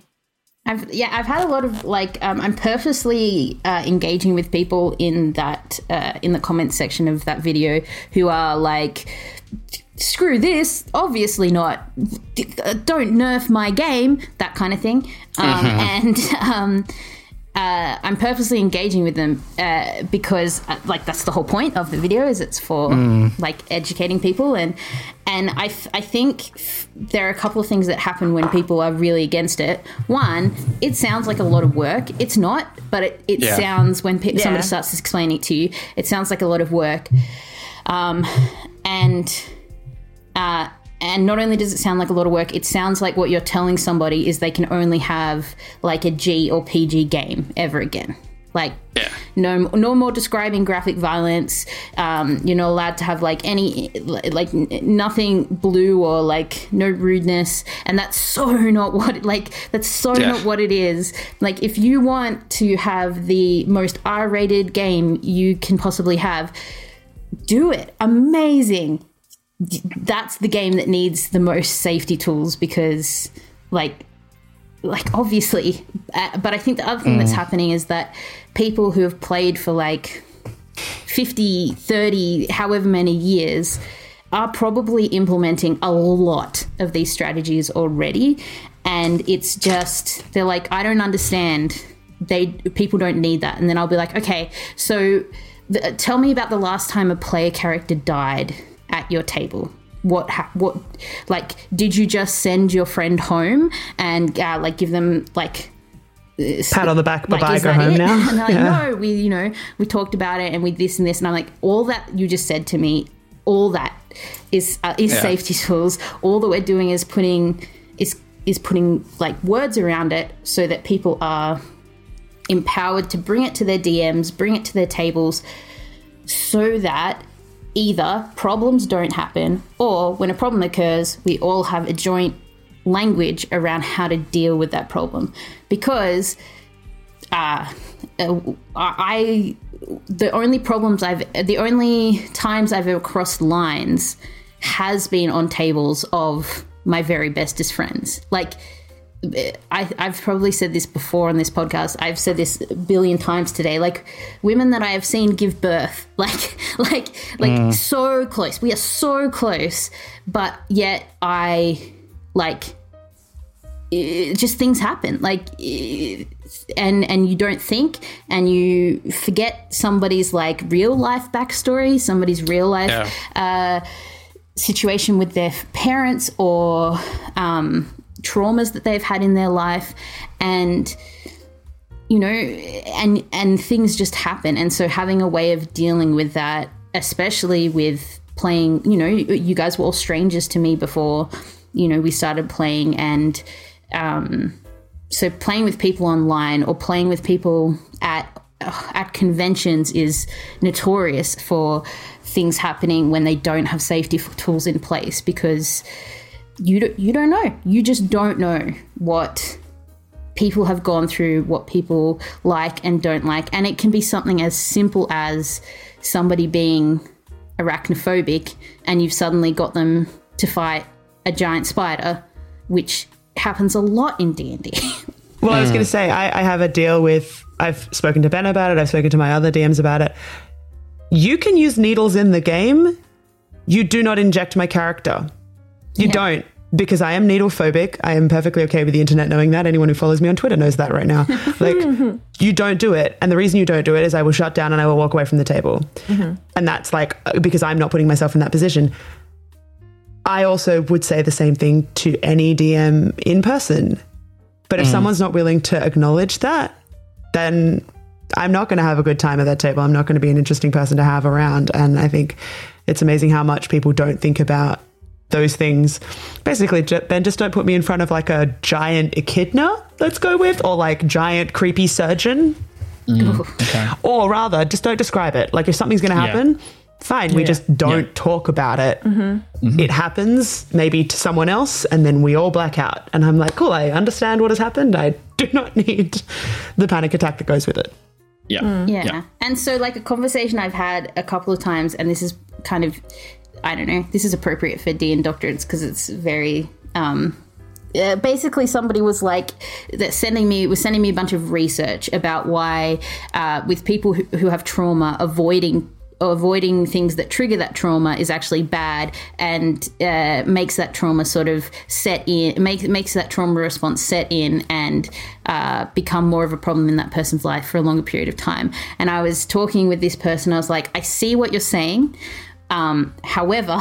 I've had a lot of I'm purposely engaging with people in that in the comments section of that video who are screw this, obviously not, don't nerf my game, that kind of thing. I'm purposely engaging with them because that's the whole point of the video, is it's for educating people. And I think there are a couple of things that happen when people are really against it. One, it sounds like a lot of work. It's not, but it sounds when somebody starts explaining it to you, it sounds like a lot of work. And not only does it sound like a lot of work, it sounds like what you're telling somebody is they can only have a G or PG game ever again. No more describing graphic violence. You're not allowed to have any nothing blue or no rudeness. And that's so not what not what it is. If you want to have the most R-rated game you can possibly have, do it. Amazing. that's the game that needs the most safety tools because, like obviously. But I think the other thing that's happening is that people who have played for, 50, 30, however many years are probably implementing a lot of these strategies already. And it's just, they're like, I don't understand. People don't need that. And then I'll be like, okay, so tell me about the last time a player character died at your table. What? Like, did you just send your friend home and give them pat on the back, bye-bye, go home now? And they're like, no, we talked about it and we this and this. And I'm like, all that you just said to me, all that is safety tools. All that we're doing is putting words around it so that people are empowered to bring it to their DMs, bring it to their tables, so that either problems don't happen, or when a problem occurs, we all have a joint language around how to deal with that problem. Because the only times I've ever crossed lines has been on tables of my very bestest friends. I've probably said this before on this podcast. I've said this a billion times today. Women that I have seen give birth, so close. We are so close, but yet just things happen. And you don't think, and you forget somebody's real life backstory, somebody's real life situation with their parents or traumas that they've had in their life, and and things just happen. And so having a way of dealing with that, especially with playing, you guys were all strangers to me before we started playing, and so playing with people online or playing with people at conventions is notorious for things happening when they don't have safety tools in place, because you don't know. You just don't know what people have gone through, what people like and don't like. And it can be something as simple as somebody being arachnophobic and you've suddenly got them to fight a giant spider, which happens a lot in D&D. Well, I was going to say, I have a deal with, I've spoken to Ben about it, I've spoken to my other DMs about it. You can use needles in the game. You do not inject my character. You don't, because I am needle phobic. I am perfectly okay with the internet knowing that. Anyone who follows me on Twitter knows that right now. You don't do it. And the reason you don't do it is I will shut down and I will walk away from the table. Mm-hmm. And that's because I'm not putting myself in that position. I also would say the same thing to any DM in person. But if someone's not willing to acknowledge that, then I'm not going to have a good time at that table. I'm not going to be an interesting person to have around. And I think it's amazing how much people don't think about those things. Basically, Ben, just don't put me in front of a giant echidna, let's go with, or giant creepy surgeon. Okay. Or rather, just don't describe it. If something's going to happen, fine. We just don't talk about it. Mm-hmm. Mm-hmm. It happens maybe to someone else and then we all black out. And I'm like, cool, I understand what has happened. I do not need the panic attack that goes with it. Yeah. Mm. Yeah. Yeah. And so a conversation I've had a couple of times, and this is kind of, I don't know, this is appropriate for D&D Doctorates because it's very basically somebody was sending me a bunch of research about why with people who have trauma, avoiding things that trigger that trauma is actually bad, and makes that trauma sort of set in, makes that trauma response set in and become more of a problem in that person's life for a longer period of time. And I was talking with this person, I was like, I see what you're saying. However,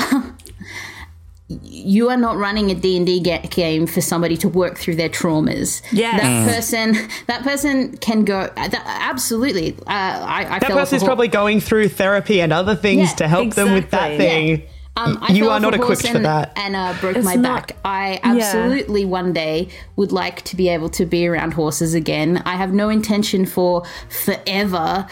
you are not running a D&D game for somebody to work through their traumas. Yeah, that person can go. Absolutely, I that person is probably going through therapy and other things to help them with that thing. Yeah. You are not equipped for that. And broke my back. I absolutely one day would like to be able to be around horses again. I have no intention for forever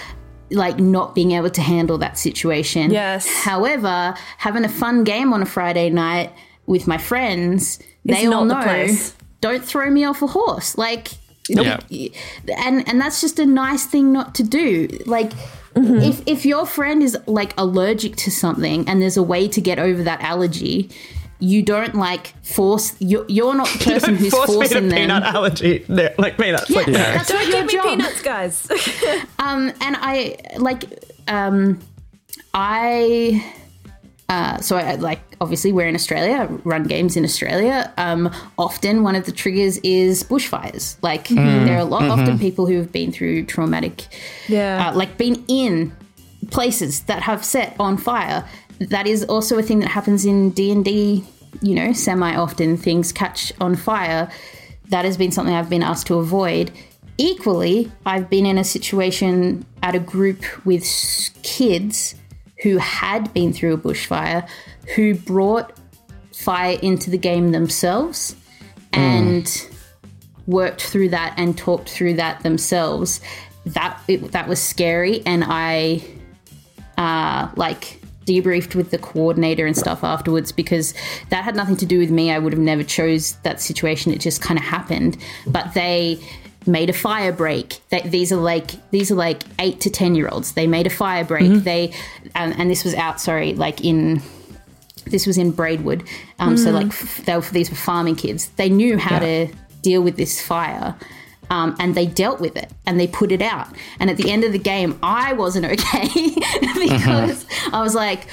not being able to handle that situation. Yes. However, having a fun game on a Friday night with my friends, they all know, don't throw me off a horse. Nope. Yeah. And that's just a nice thing not to do. Like, mm-hmm. if your friend is, like, allergic to something and there's a way to get over that allergy, you don't, like, force... You're not the person who's forcing them. Peanut allergy. No, like, peanuts. Yeah, like, yeah. That's don't give me peanuts, guys. And I, like... So, like, obviously we're in Australia, run games in Australia. Often one of the triggers is bushfires. Like, there are often people who have been through traumatic... Yeah. Like, been in places that have set on fire. That is also a thing that happens in D&D, you know, semi-often. Things catch on fire. That has been something I've been asked to avoid. Equally, I've been in a situation at a group with kids who had been through a bushfire, who brought fire into the game themselves and worked through that and talked through that themselves. That was scary, and I, debriefed with the coordinator and stuff afterwards, because that had nothing to do with me. I would have never chose that situation. It just kind of happened. But they made a fire break. These are like 8 to 10 year olds. They made a fire break. Mm-hmm. They and this was out. Sorry, like in this was in Braidwood. So like these were farming kids. They knew how to deal with this fire. And they dealt with it and they put it out. And at the end of the game, I wasn't okay because I was like,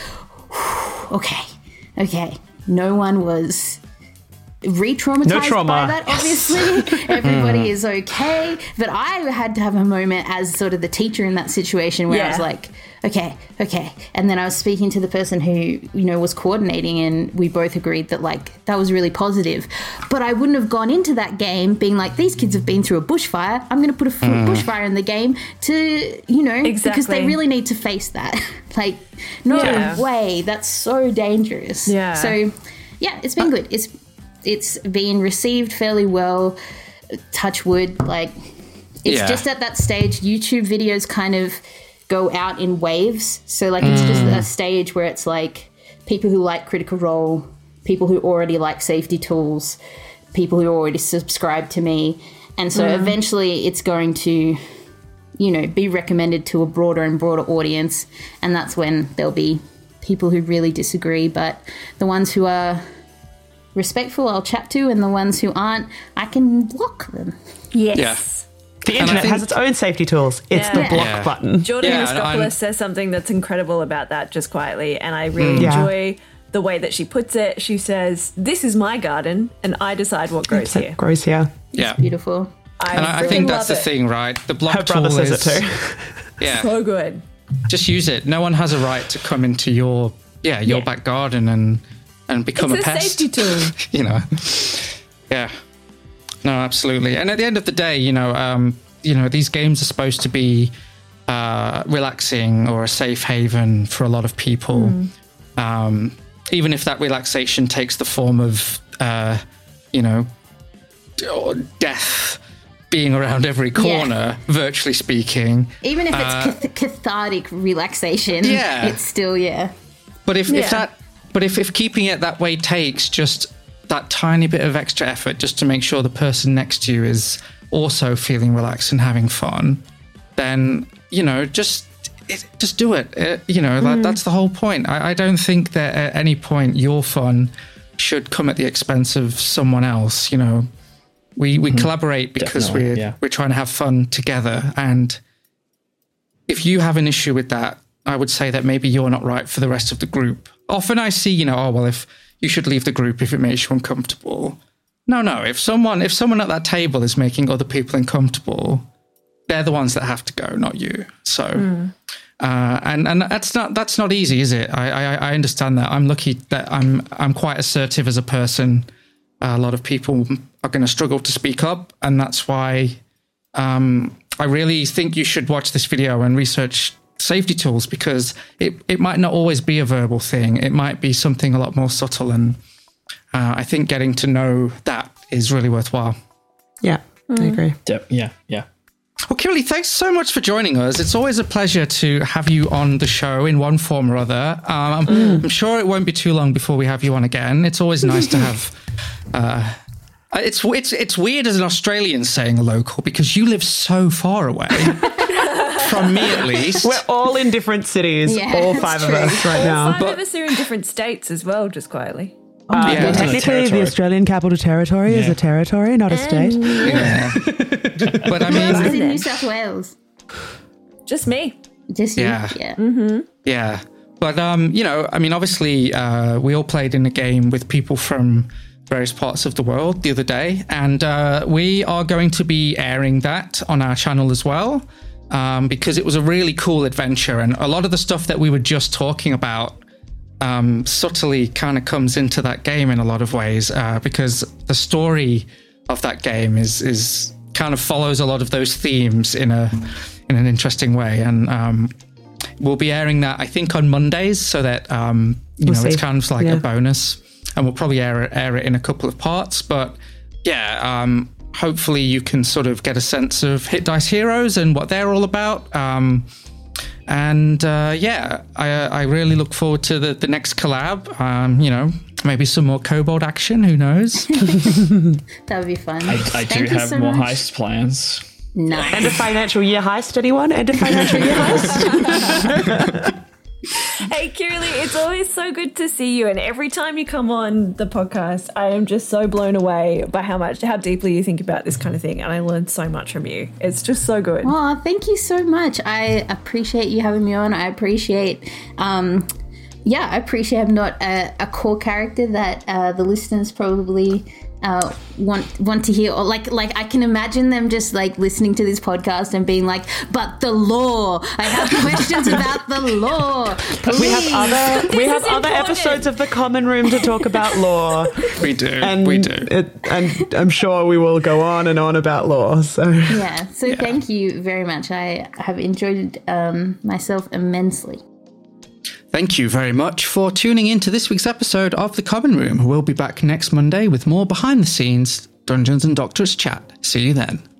okay. No one was re-traumatized by that, obviously. Everybody is okay. But I had to have a moment as sort of the teacher in that situation where I was like, okay. And then I was speaking to the person who, you know, was coordinating, and we both agreed that, like, that was really positive. But I wouldn't have gone into that game being like, these kids have been through a bushfire. I'm going to put a bushfire in the game to, you know, because they really need to face that. Like, no way. That's so dangerous. Yeah. So, yeah, it's been good. It's been received fairly well. Touch wood. Like, it's just at that stage, YouTube videos kind of go out in waves. So, like, it's just a stage where it's like people who like Critical Role, people who already like Safety Tools, people who already subscribe to me. And so eventually it's going to, you know, be recommended to a broader and broader audience. And that's when there'll be people who really disagree. But the ones who are respectful, I'll chat to, and the ones who aren't, I can block them. Yes. Yeah. The internet has its own safety tools. It's the block button. Jordan Miscopoulos says something that's incredible about that, just quietly, and I really enjoy the way that she puts it. She says, "This is my garden, and I decide what grows here." Grows here. Yeah. It's beautiful. I think that's the thing, right? The block tool. Her brother says it too. Yeah. So good. Just use it. No one has a right to come into your back garden and become a pest. It's a safety tool. You know. Yeah. No, absolutely. And at the end of the day, you know, these games are supposed to be relaxing or a safe haven for a lot of people. Even if that relaxation takes the form of, you know, death being around every corner, virtually speaking. Even if it's cathartic relaxation, it's still, But if keeping it that way takes just that tiny bit of extra effort just to make sure the person next to you is also feeling relaxed and having fun, then, you know, just do it. You know, that's the whole point. I don't think that at any point your fun should come at the expense of someone else. You know, we collaborate because we're trying to have fun together. And if you have an issue with that, I would say that maybe you're not right for the rest of the group. Often I see, you know, if you should leave the group if it makes you uncomfortable. No. If someone at that table is making other people uncomfortable, they're the ones that have to go, not you. So, and that's not easy, is it? I understand that. I'm lucky that I'm quite assertive as a person. A lot of people are going to struggle to speak up, and that's why I really think you should watch this video and research safety tools, because it might not always be a verbal thing. It might be something a lot more subtle, and I think getting to know that is really worthwhile. Yeah, I agree. Yeah. Well, Kiralee, thanks so much for joining us. It's always a pleasure to have you on the show in one form or other. I'm sure it won't be too long before we have you on again. It's always nice to have It's weird as an Australian saying local, because you live so far away. From me, at least. We're all in different cities, all five of us right now. All five of us are in different states as well, just quietly. Well, technically, the Australian Capital Territory is a territory, not a state. Yeah. But I mean, who else is in New South Wales? Just me. Just you. Yeah. Mm-hmm. Yeah. But, you know, I mean, obviously, we all played in a game with people from various parts of the world the other day, and we are going to be airing that on our channel as well, because it was a really cool adventure, and a lot of the stuff that we were just talking about subtly kind of comes into that game in a lot of ways, because the story of that game is kind of follows a lot of those themes in an interesting way, and we'll be airing that, I think, on Mondays, so that we'll know, it's kind of like a bonus, and we'll probably air it in a couple of parts. But hopefully you can sort of get a sense of Hit Dice Heroes and what they're all about. I really look forward to the next collab. Maybe some more Kobold action. Who knows? That would be fun. I do have so more heist plans. Nice. And a financial year heist, anyone? And a financial year heist. Hey, Kiralee, it's always so good to see you. And every time you come on the podcast, I am just so blown away by how deeply you think about this kind of thing. And I learned so much from you. It's just so good. Oh, thank you so much. I appreciate you having me on. I appreciate, I'm not a core character that the listeners probably want to hear, or like I can imagine them just like listening to this podcast and being like, but the law, I have questions about the law. Please. We have other episodes of the Common Room to talk about law. We do. And I'm sure we will go on and on about law. So thank you very much. I have enjoyed myself immensely. Thank you very much for tuning in to this week's episode of The Common Room. We'll be back next Monday with more behind-the-scenes Dungeons and Doctorates chat. See you then.